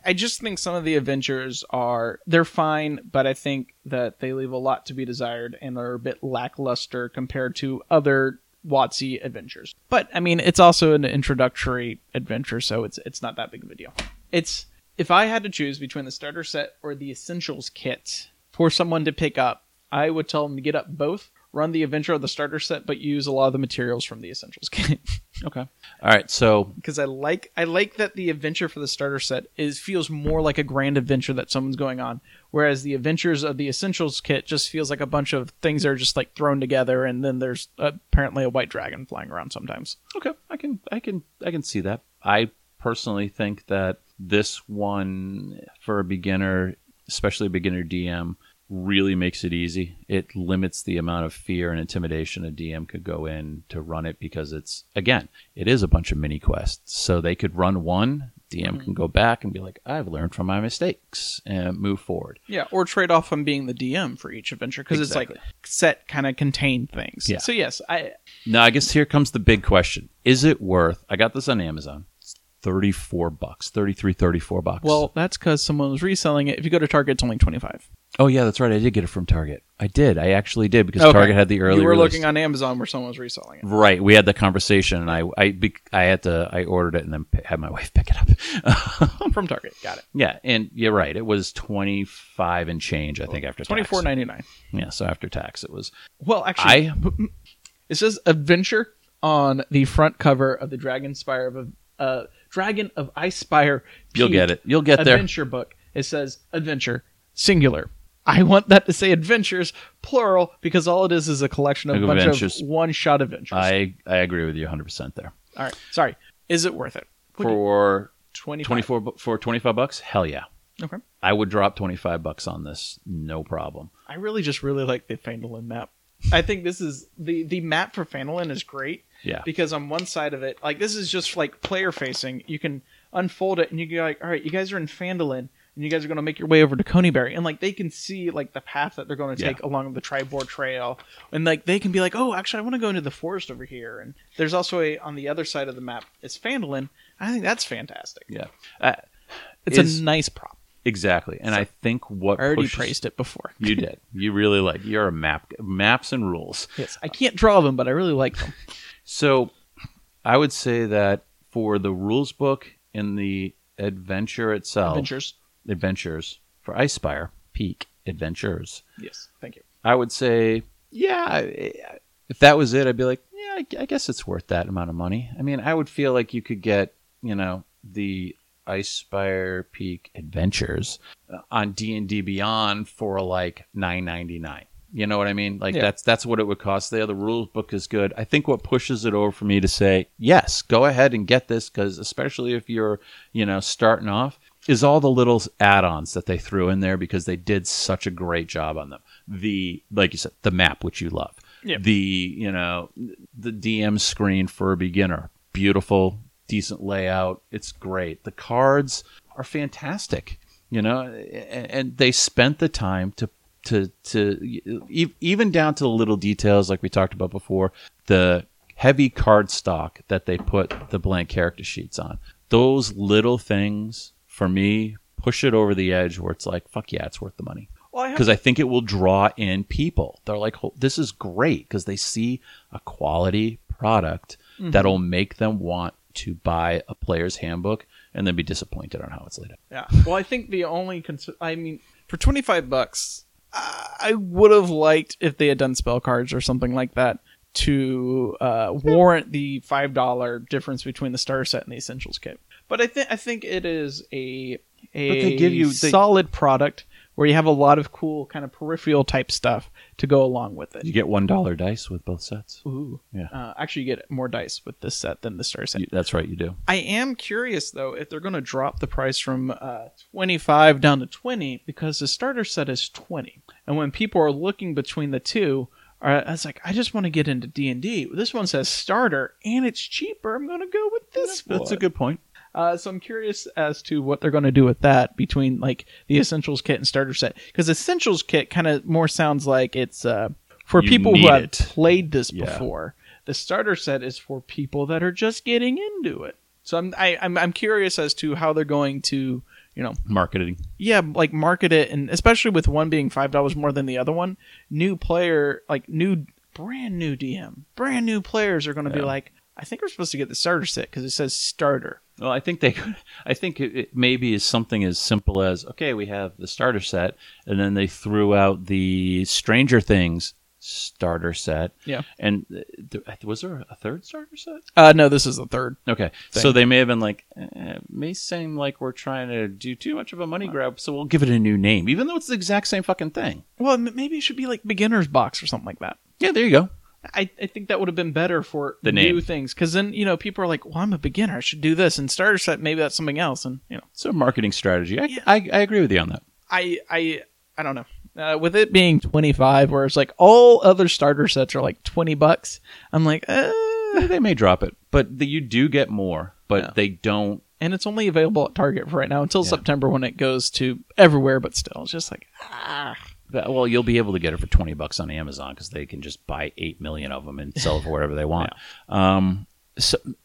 I just think some of the adventures are... They're fine, but I think that they leave a lot to be desired and are a bit lackluster compared to other WotC adventures. But, I mean, it's also an introductory adventure, so it's not that big of a deal. It's... If I had to choose between the starter set or the Essentials Kit for someone to pick up, I would tell them to get up both, run the adventure of the starter set, but use a lot of the materials from the Essentials Kit. Okay. All right, so... Because I like that the adventure for the starter set feels more like a grand adventure that someone's going on, whereas the adventures of the Essentials Kit just feels like a bunch of things that are just like thrown together, and then there's apparently a white dragon flying around sometimes. Okay, I can see that. I personally think that this one for a beginner, especially a beginner DM, really makes it easy. It limits the amount of fear and intimidation a DM could go in to run it because it's, again, it is a bunch of mini quests. So they could run one, DM can go back and be like, I've learned from my mistakes and move forward. Yeah, or trade off on being the DM for each adventure because it's like set kind of contained things. Yeah. So yes, Now I guess here comes the big question. Is it worth, I got this on Amazon, $34, $34. Well, that's because someone was reselling it. If you go to Target, it's only $25. Oh yeah, that's right. I did get it from Target. I actually did because Target had the early. You were release. Looking on Amazon where someone was reselling it. Right. We had the conversation, and I ordered it and then had my wife pick it up from Target. Got it. Yeah, and you're right. It was $25 and change. I think after tax. $24.99. Yeah. So after tax, it was. Well, actually, it says adventure on the front cover of the Dragon of Ice Spire. You'll get it. You'll get there. Adventure book. It says adventure, singular. I want that to say adventures, plural, because all it is a collection of a bunch of one-shot adventures. I agree with you 100% there. All right. Sorry. Is it worth it? For 24 for $25? Hell yeah. Okay. I would drop $25 on this. No problem. I really like the Phandalin map. I think this is the map for Phandalin is great. Yeah. Because on one side of it, like this is just like player facing. You can unfold it and you can be like, all right, you guys are in Phandalin and you guys are going to make your way over to Coneybury. And like they can see like the path that they're going to take along the Tribor Trail. And like they can be like, oh, actually, I want to go into the forest over here. And there's also on the other side of the map, it's Phandalin. I think that's fantastic. Yeah. It's a nice prop. Exactly. And so, I think what I already praised it before. You did. You really like, you're a maps and rules. Yes. I can't draw them, but I really like them. So I would say that for the rules book and the adventure itself... Adventures. For Ice Spire, Peak Adventures. Yes, thank you. I would say, if that was it, I'd be like, yeah, I guess it's worth that amount of money. I mean, I would feel like you could get, the Ice Spire Peak Adventures on D&D Beyond for like $9.99. You know what I mean? Like that's what it would cost there. The rules book is good. I think what pushes it over for me to say, yes, go ahead and get this, because especially if you're, starting off, is all the little add-ons that they threw in there because they did such a great job on them. The, like you said, the map, which you love. Yep. The, the DM screen for a beginner. Beautiful, decent layout. It's great. The cards are fantastic, and they spent the time to even down to the little details like we talked about before, the heavy card stock that they put the blank character sheets on. Those little things, for me, push it over the edge where it's like, fuck yeah, it's worth the money. Because I think it will draw in people. They're like, oh, this is great, because they see a quality product that'll make them want to buy a player's handbook and then be disappointed on how it's laid out. Yeah. Well, I think the only concern, I mean, for $25, I would have liked if they had done spell cards or something like that to warrant the $5 difference between the starter set and the Essentials Kit. But I think it is a but they give you solid product where you have a lot of cool kind of peripheral type stuff to go along with it. You get $1 dice with both sets. Ooh, yeah. Actually, you get more dice with this set than the starter set. That's right, you do. I am curious though if they're going to drop the price from $25 down to $20, because the starter set is $20, and when people are looking between the two, I was like, I just want to get into D&D. This one says starter, and it's cheaper. I'm going to go with this one. That's a good point. So I'm curious as to what they're going to do with that between like the Essentials Kit and Starter Set, because Essentials Kit kind of more sounds like it's for people who have played this before. The Starter Set is for people that are just getting into it. So I'm curious as to how they're going to marketing. Yeah, like market it, and especially with one being $5 more than the other one, new player, like brand new DM, brand new players are going to be like, I think we're supposed to get the starter set because it says starter. Well, I think it maybe is something as simple as, okay, we have the starter set, and then they threw out the Stranger Things starter set. Yeah. And was there a third starter set? No, this is the third. Okay. So they may have been like, it may seem like we're trying to do too much of a money grab, so we'll give it a new name, even though it's the exact same fucking thing. Well, maybe it should be like beginner's box or something like that. Yeah, there you go. I think that would have been better for the new things, because then people are like, well, I'm a beginner, I should do this, and starter set, maybe that's something else, and it's a marketing strategy. I agree with you on that. I don't know, with it being $25, where it's like all other starter sets are like $20, I'm like, they may drop it, but you do get more, but they don't, and it's only available at Target for right now until September, when it goes to everywhere. But still, it's just like well, you'll be able to get it for $20 on Amazon, because they can just buy 8 million of them and sell it for whatever they want. Yeah.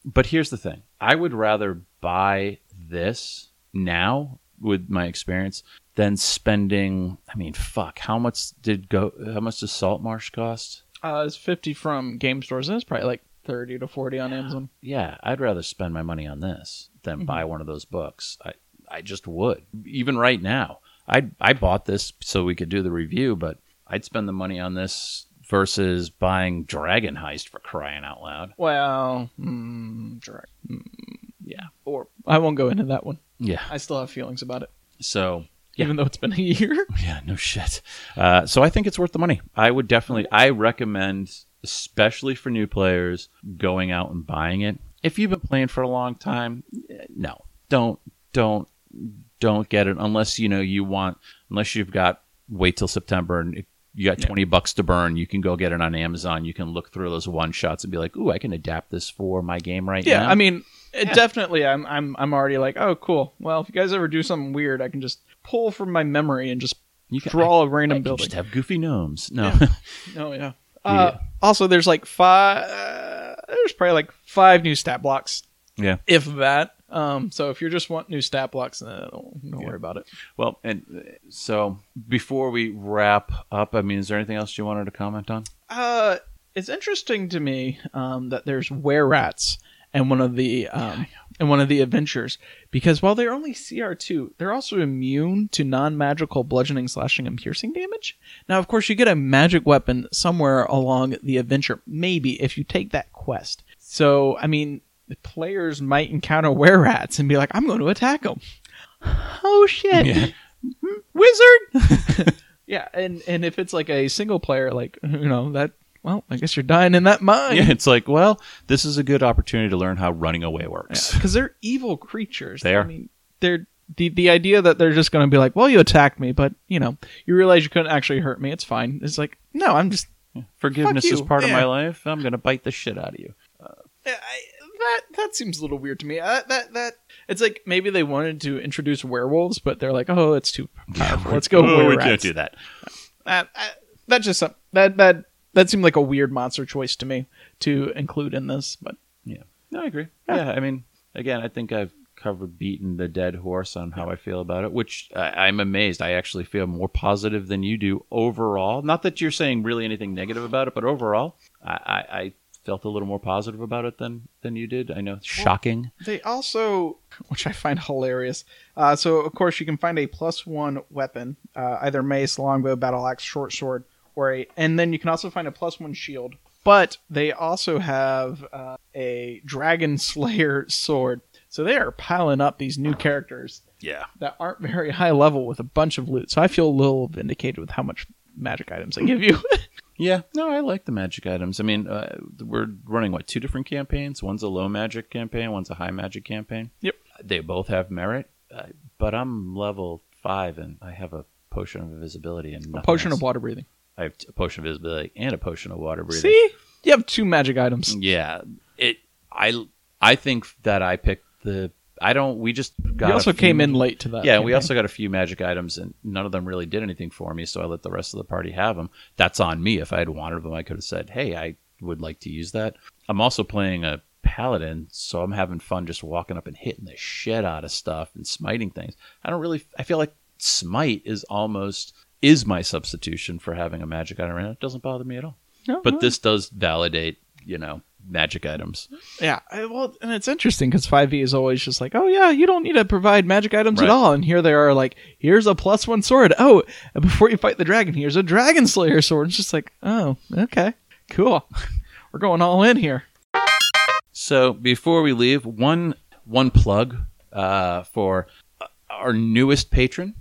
But here's the thing. I would rather buy this now with my experience than spending, how much did how much does Saltmarsh cost? It's $50 from game stores, and it's probably like $30 to $40 on Amazon. Yeah, I'd rather spend my money on this than buy one of those books. I just would, even right now. I bought this so we could do the review, but I'd spend the money on this versus buying Dragon Heist, for crying out loud. Well, yeah. Or I won't go into that one. Yeah. I still have feelings about it. So, yeah. Even though it's been a year. Yeah, no shit. So I think it's worth the money. I would definitely, I recommend, especially for new players, going out and buying it. If you've been playing for a long time, no. Don't get it unless unless you've got, wait till September, and if you got $20 to burn, you can go get it on Amazon. You can look through those one shots and be like, ooh, I can adapt this for my game now. Definitely. I'm already like, oh cool. Well, if you guys ever do something weird, I can just pull from my memory and just draw a random building. Just have goofy gnomes. No. Yeah. Also, there's like five new stat blocks. Yeah. If that. So if you just want new stat blocks, don't worry about it. Well, and so before we wrap up, is there anything else you wanted to comment on? It's interesting to me that there's were-rats in one of the adventures, because while they're only CR2, they're also immune to non-magical bludgeoning, slashing, and piercing damage. Now, of course, you get a magic weapon somewhere along the adventure, maybe if you take that quest. So, the players might encounter were-rats and be like, I'm going to attack them. Oh, shit. Yeah. Wizard! Yeah, and if it's like a single player, I guess you're dying in that mine. Yeah, it's like, well, this is a good opportunity to learn how running away works. Because they're evil creatures. They are. They're the idea that they're just going to be like, well, you attacked me, but, you realize you couldn't actually hurt me. It's fine. It's like, no, I'm just... Forgiveness is part of my life. I'm going to bite the shit out of you. That seems a little weird to me. It's like maybe they wanted to introduce werewolves, but they're like, oh, it's too powerful. Let's go were-rats. We can't do that. That seemed like a weird monster choice to me to include in this. But yeah, no, I agree. Yeah, I mean, again, I think I've covered beating the dead horse on how I feel about it, which I'm amazed. I actually feel more positive than you do overall. Not that you're saying really anything negative about it, but overall, I felt a little more positive about it than you did. I know, shocking. Well, they also, which I find hilarious, so of course you can find a +1 weapon, either mace, longbow, battle axe, short sword, and then you can also find a +1 shield. But they also have a Dragon Slayer sword. So they are piling up these new characters that aren't very high level with a bunch of loot. So I feel a little vindicated with how much magic items they give you. Yeah, no, I like the magic items. I mean, we're running, what, 2 different campaigns? One's a low magic campaign, one's a high magic campaign. Yep. They both have merit, but I'm level 5 and I have a potion of invisibility and nothing else. A potion of water breathing. I have a potion of invisibility and a potion of water breathing. See? You have 2 magic items. Yeah. I think that I picked the... I don't... We just got... You also came in late to that. Yeah, we also got a few magic items, and none of them really did anything for me, so I let the rest of the party have them. That's on me. If I had wanted them, I could have said, hey, I would like to use that. I'm also playing a paladin, so I'm having fun just walking up and hitting the shit out of stuff and smiting things. I don't really... I feel like smite is almost... is my substitution for having a magic item right now. It doesn't bother me at all. No, but this does validate, you know, magic items. Yeah. Well, and it's interesting because 5e is always just like, oh yeah, you don't need to provide magic items at all. And here they are like, here's a +1 sword. Oh, before you fight the dragon, here's a Dragon Slayer sword. It's just like, oh, okay, cool. We're going all in here. So before we leave, one plug for our newest patron,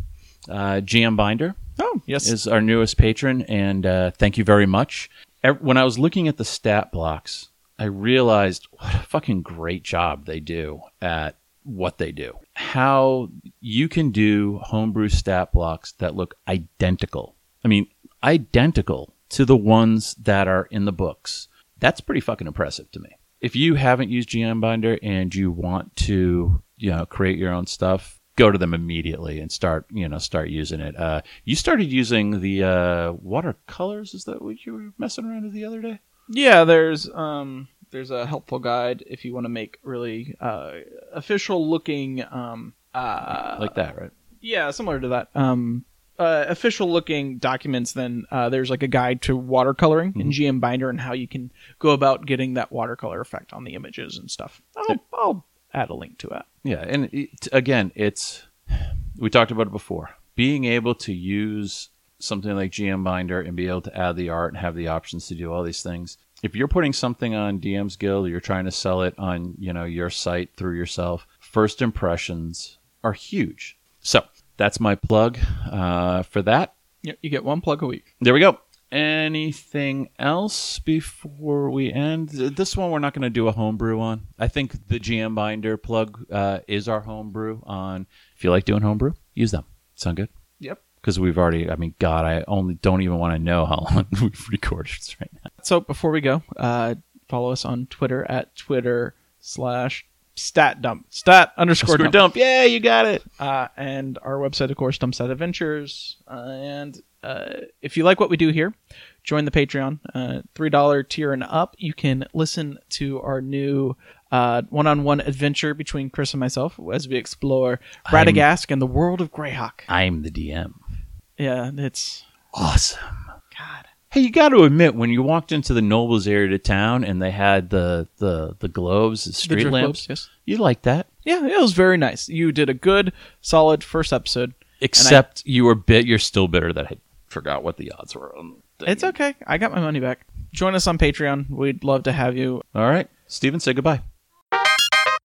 GM Binder. Oh, yes. Is our newest patron, and thank you very much. When I was looking at the stat blocks, I realized what a fucking great job they do at what they do. How you can do homebrew stat blocks that look identical. I mean, identical to the ones that are in the books. That's pretty fucking impressive to me. If you haven't used GM Binder and you want to, you know, create your own stuff, go to them immediately and start using it. You started using the watercolors. Is that what you were messing around with the other day? Yeah, there's a helpful guide if you want to make really official looking like that, right? Yeah, similar to that. Official looking documents. Then there's like a guide to watercoloring in GM Binder and how you can go about getting that watercolor effect on the images and stuff. I'll add a link to it. Yeah, and again, we talked about it before. Being able to use something like GM Binder and be able to add the art and have the options to do all these things. If you're putting something on DM's Guild or you're trying to sell it on, you know, your site through yourself, first impressions are huge. So that's my plug for that. Yep, you get one plug a week. There we go. Anything else before we end? This one we're not going to do a homebrew on. I think the GM Binder plug is our homebrew on. If you like doing homebrew, use them. Sound good? Yep. Because we've already, I mean, God, I only don't even want to know how long we've recorded this right now. So before we go, follow us on Twitter at twitter.com/StatDump. @stat_dump. Yeah, you got it. And our website, of course, Dumpstat Adventures. If you like what we do here, join the Patreon. $3 tier and up, you can listen to our new one-on-one adventure between Chris and myself as we explore Radagask and the world of Greyhawk. I'm the DM. Yeah, it's awesome. God. Hey, you got to admit, when you walked into the Nobles area of town and they had the globes, the street lamps, yes. You liked that? Yeah, it was very nice. You did a good, solid first episode. Except you're still bitter that I forgot what the odds were on the thing. It's okay. I got my money back. Join us on Patreon. We'd love to have you. All right. Steven, say goodbye.